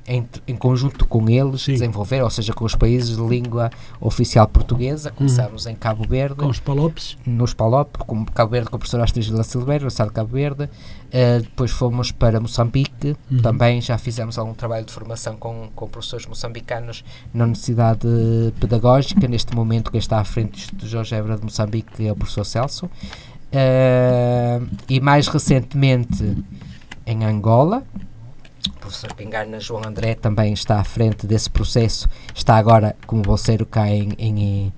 em, em conjunto com eles, sim, desenvolver, ou seja, com os países de língua oficial portuguesa. Começámos hum. em Cabo Verde, com os Palopes, nos Palopes, com Cabo Verde, com a professora Astrid da Silveira, no estado de Cabo Verde, uh, depois fomos para Moçambique, hum. também já fizemos algum trabalho de formação com, com professores moçambicanos na universidade pedagógica. Neste momento quem está à frente do GeoGebra de Moçambique é o professor Celso. Uh, e mais recentemente em Angola, o professor Pingana João André também está à frente desse processo, está agora como bolseiro cá em, em,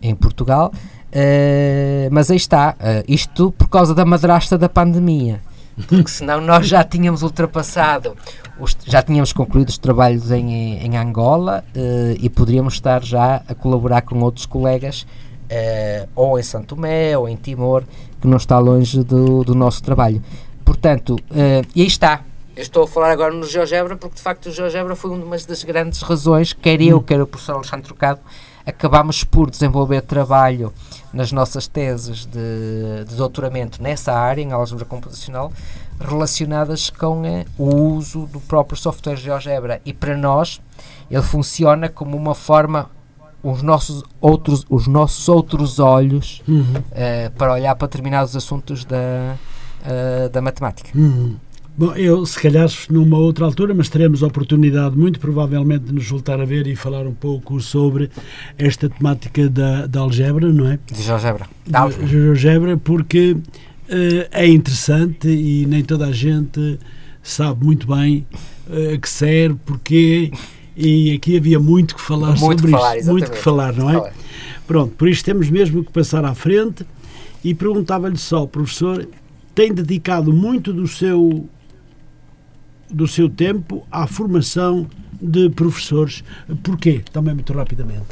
em Portugal. Uh, mas aí está, uh, isto por causa da madrasta da pandemia, porque senão nós já tínhamos ultrapassado, os, já tínhamos concluído os trabalhos em, em Angola, uh, e poderíamos estar já a colaborar com outros colegas, Uh, ou em São Tomé, ou em Timor, que não está longe do, do nosso trabalho. Portanto, uh, e aí está. Eu estou a falar agora no GeoGebra, porque de facto o GeoGebra foi uma das grandes razões, quer eu, quer o professor Alexandre Trocado, acabámos por desenvolver trabalho nas nossas teses de, de doutoramento nessa área, em álgebra computacional, relacionadas com uh, o uso do próprio software GeoGebra. E para nós, ele funciona como uma forma... Os nossos outros, os nossos outros olhos, uhum. uh, para olhar para determinados assuntos da, uh, da matemática. Uhum. Bom, eu, se calhar, numa outra altura, mas teremos a oportunidade, muito provavelmente, de nos voltar a ver e falar um pouco sobre esta temática da, da algebra, não é? De GeoGebra. Da GeoGebra, porque uh, é interessante e nem toda a gente sabe muito bem uh, que serve, porque... E aqui havia muito que falar muito sobre que falar, isto, muito que falar, não é? Pronto, por isto temos mesmo que passar à frente. E perguntava-lhe só, professor, tem dedicado muito do seu, do seu tempo à formação de professores. Porquê? Também muito rapidamente.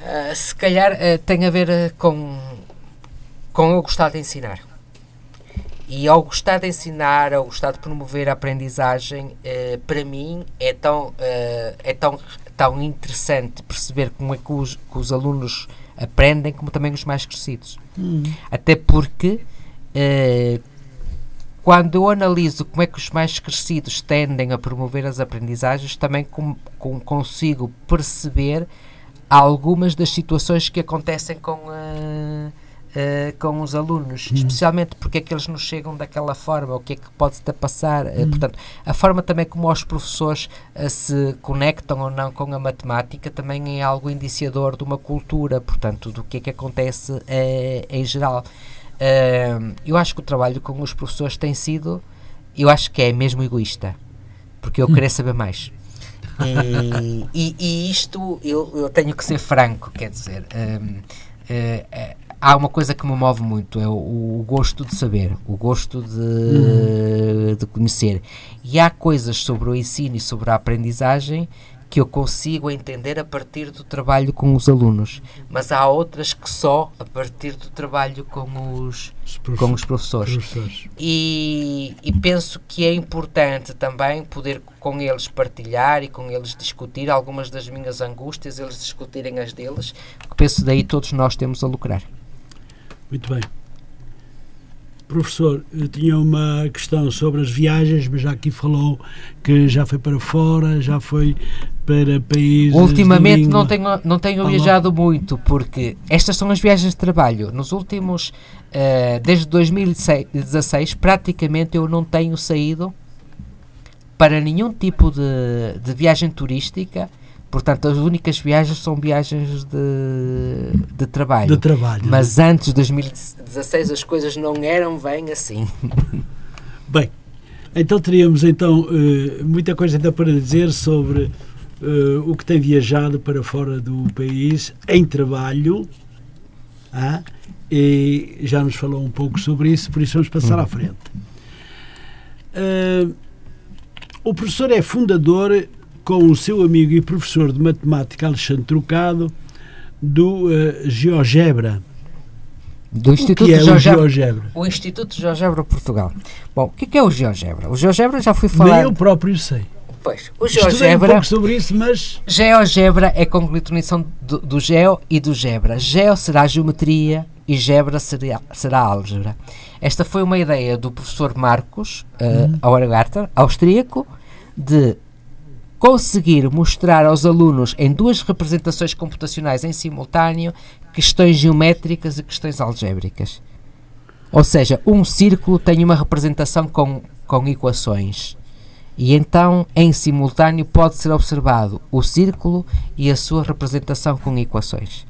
Uh, se calhar uh, tem a ver uh, com, com eu gostar de ensinar. E ao gostar de ensinar, ao gostar de promover a aprendizagem, eh, para mim é tão, eh, é tão, tão interessante perceber como é que os, que os alunos aprendem, como também os mais crescidos. Hum. Até porque, eh, quando eu analiso como é que os mais crescidos tendem a promover as aprendizagens, também com, com, consigo perceber algumas das situações que acontecem com a... Uh, com os alunos, uhum. especialmente porque é que eles nos chegam daquela forma, o que é que pode estar a passar, uhum. uh, portanto, a forma também como os professores uh, se conectam ou não com a matemática também é algo indiciador de uma cultura, portanto, do que é que acontece uh, em geral. Uh, eu acho que o trabalho com os professores tem sido, eu acho que é mesmo egoísta, porque eu uhum. queria saber mais. E, e, e isto, eu, eu tenho que ser franco, quer dizer... Um, uh, uh, Há uma coisa que me move muito, é o, o gosto de saber, o gosto de, uhum. de conhecer. E há coisas sobre o ensino e sobre a aprendizagem que eu consigo entender a partir do trabalho com os alunos, mas há outras que só a partir do trabalho com os, os, prof... com os professores. professores. E, e penso que é importante também poder com eles partilhar e com eles discutir algumas das minhas angústias, eles discutirem as deles, porque penso daí todos nós temos a lucrar. Muito bem. Professor, eu tinha uma questão sobre as viagens, mas já aqui falou que já foi para fora, já foi para países... Ultimamente não tenho, não tenho viajado muito, porque estas são as viagens de trabalho. Nos últimos, uh, desde dois mil e dezasseis, praticamente eu não tenho saído para nenhum tipo de, de viagem turística. Portanto, as únicas viagens são viagens de, de trabalho. De trabalho. Mas antes de dois mil e dezasseis as coisas não eram bem assim. Bem, então teríamos então, muita coisa ainda para dizer sobre uh, o que tem viajado para fora do país em trabalho. Ah, e já nos falou um pouco sobre isso, por isso vamos passar à frente. Uh, o professor é fundador, com o seu amigo e professor de matemática Alexandre Trocado, do uh, GeoGebra. Do Instituto é GeoGebra, GeoGebra. O Instituto GeoGebra Portugal. Bom, o que é o GeoGebra? O GeoGebra já fui falar... Nem eu próprio sei. Pois, o GeoGebra... Estudei um pouco sobre isso, mas... GeoGebra é conglutinação do, do Geo e do Gebra. Geo será geometria e Gebra será, será álgebra. Esta foi uma ideia do professor Marcos uh, hum. austríaco, de conseguir mostrar aos alunos em duas representações computacionais em simultâneo questões geométricas e questões algébricas. Ou seja, um círculo tem uma representação com, com equações e então em simultâneo pode ser observado o círculo e a sua representação com equações.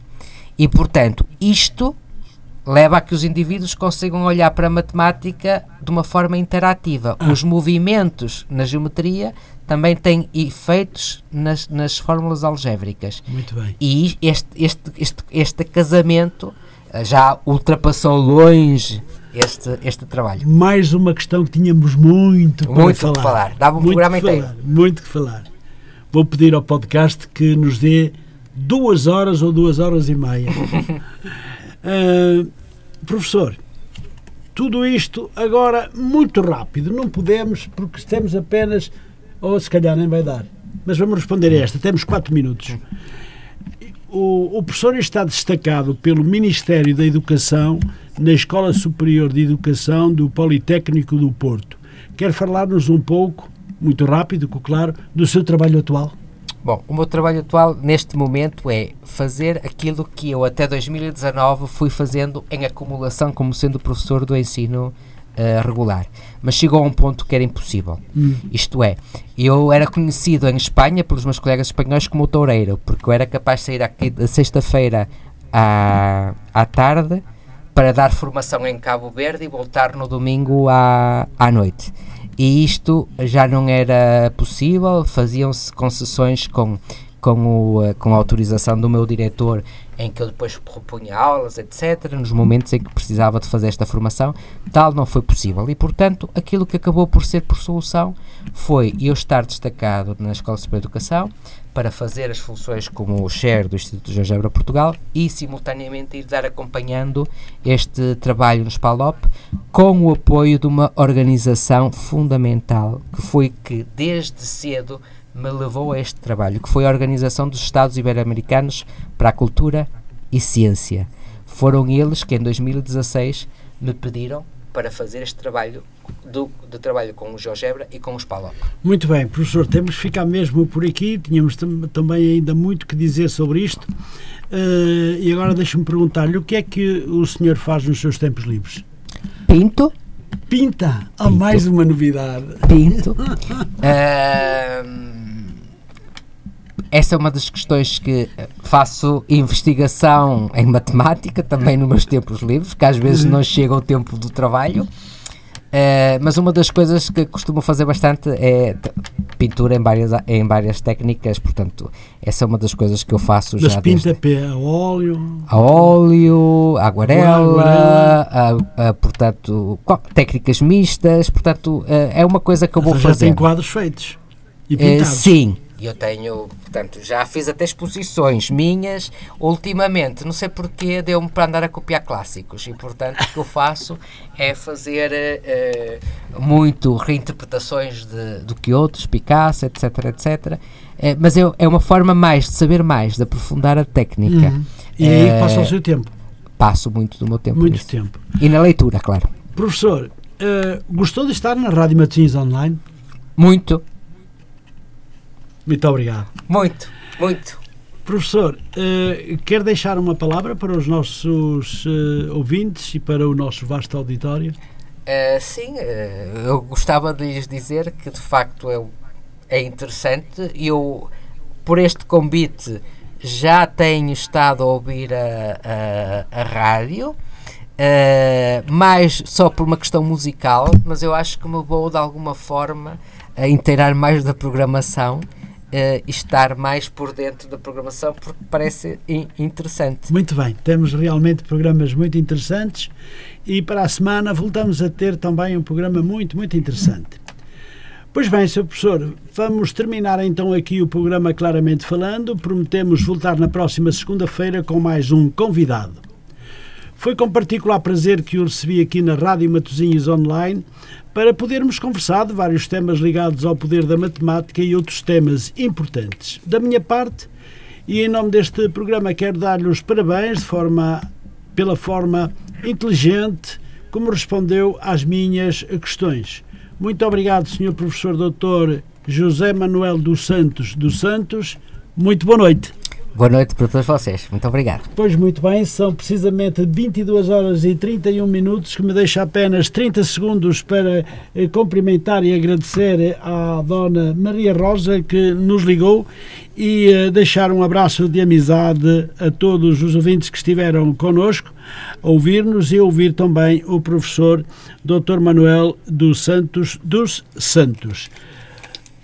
E portanto isto leva a que os indivíduos consigam olhar para a matemática de uma forma interativa. Os movimentos na geometria também tem efeitos nas, nas fórmulas algébricas. Muito bem. E este, este, este, este casamento já ultrapassou longe este, este trabalho. Mais uma questão que tínhamos muito, muito para falar. falar. Dava um muito programa falar, inteiro. Muito que falar. Vou pedir ao podcast que nos dê duas horas ou duas horas e meia. uh, professor, tudo isto agora muito rápido. Não podemos, porque temos apenas... ou se calhar nem vai dar, mas vamos responder a esta, temos quatro minutos. O, o professor está destacado pelo Ministério da Educação na Escola Superior de Educação do Politécnico do Porto. Quer falar-nos um pouco, muito rápido, claro, do seu trabalho atual? Bom, o meu trabalho atual neste momento é fazer aquilo que eu até dois mil e dezanove fui fazendo em acumulação como sendo professor do ensino Uh, regular, mas chegou a um ponto que era impossível. Hum. Isto é, eu era conhecido em Espanha pelos meus colegas espanhóis como toureiro, porque eu era capaz de sair aqui de sexta-feira à, à tarde para dar formação em Cabo Verde e voltar no domingo à, à noite. E isto já não era possível, faziam-se concessões com, com, o, com a autorização do meu diretor, em que eu depois propunha aulas, etcétera, nos momentos em que precisava de fazer esta formação. Tal não foi possível e, portanto, aquilo que acabou por ser por solução foi eu estar destacado na Escola Superior de Educação para fazer as funções como o chair do Instituto GeoGebra Portugal e, simultaneamente, ir dar acompanhando este trabalho no SPALOP com o apoio de uma organização fundamental, que foi que, desde cedo, me levou a este trabalho, que foi a Organização dos Estados Ibero-Americanos para a Cultura e Ciência. Foram eles que em dois mil e dezasseis me pediram para fazer este trabalho do, do trabalho com o GeoGebra e com os PALOP. Muito bem, professor, temos que ficar mesmo por aqui, tínhamos tam também ainda muito que dizer sobre isto, uh, e agora deixa-me perguntar-lhe o que é que o senhor faz nos seus tempos livres? Pinto. Pinta! Há oh, mais uma novidade. Pinto. uh, Essa é uma das questões que faço investigação em matemática, também nos meus tempos livres, que às vezes não chega ao tempo do trabalho, uh, mas uma das coisas que costumo fazer bastante é pintura em várias, em várias técnicas, portanto, essa é uma das coisas que eu faço já. Mas pinta a óleo? A óleo, a aguarela, a, a, portanto, técnicas mistas, portanto, é uma coisa que eu vou fazer. Já tem quadros feitos e pintados? Uh, sim. Eu tenho, portanto, já fiz até exposições minhas, ultimamente, não sei porquê, deu-me para andar a copiar clássicos e, portanto, o que eu faço é fazer uh, muito reinterpretações de, do que outros, Picasso, etc, etcétera, uh, mas é, é uma forma mais de saber mais, de aprofundar a técnica. Uhum. E aí uh, passa o seu tempo? Passo muito do meu tempo. Muito nisso. tempo. E na leitura, claro. Professor, uh, gostou de estar na Rádio Matosinhos Online? Muito. Muito obrigado. Muito, muito. Professor, uh, quer deixar uma palavra para os nossos uh, ouvintes e para o nosso vasto auditório? Uh, sim, uh, eu gostava de lhes dizer que de facto é, é interessante. Eu, por este convite, já tenho estado a ouvir a, a, a rádio, uh, mais só por uma questão musical, mas eu acho que me vou de alguma forma a inteirar mais da programação e uh, estar mais por dentro da programação, porque parece in- interessante. Muito bem, temos realmente programas muito interessantes. E para a semana voltamos a ter também um programa muito, muito interessante. Pois bem, senhor Professor, vamos terminar então aqui o programa Claramente Falando. Prometemos voltar na próxima segunda-feira com mais um convidado. Foi com particular prazer que o recebi aqui na Rádio Matosinhos Online para podermos conversar de vários temas ligados ao poder da matemática e outros temas importantes. Da minha parte, e em nome deste programa, quero dar-lhe os parabéns de forma, pela forma inteligente como respondeu às minhas questões. Muito obrigado, senhor Professor doutor José Manuel dos Santos dos Santos. Muito boa noite. Boa noite para todos vocês. Muito obrigado. Pois muito bem, são precisamente vinte e duas horas e trinta e um minutos, que me deixa apenas trinta segundos para eh, cumprimentar e agradecer à dona Maria Rosa, que nos ligou, e eh, deixar um abraço de amizade a todos os ouvintes que estiveram connosco a ouvir-nos e a ouvir também o professor doutor Manuel dos Santos dos Santos.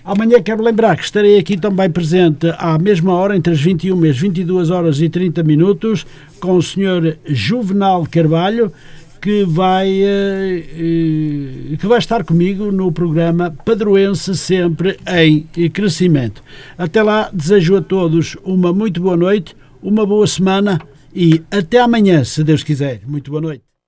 Amanhã quero lembrar que estarei aqui também presente à mesma hora, entre as vinte e uma e as vinte e duas horas e trinta minutos, com o senhor Juvenal Carvalho, que vai, que vai estar comigo no programa Padroense Sempre em Crescimento. Até lá, desejo a todos uma muito boa noite, uma boa semana e até amanhã, se Deus quiser. Muito boa noite.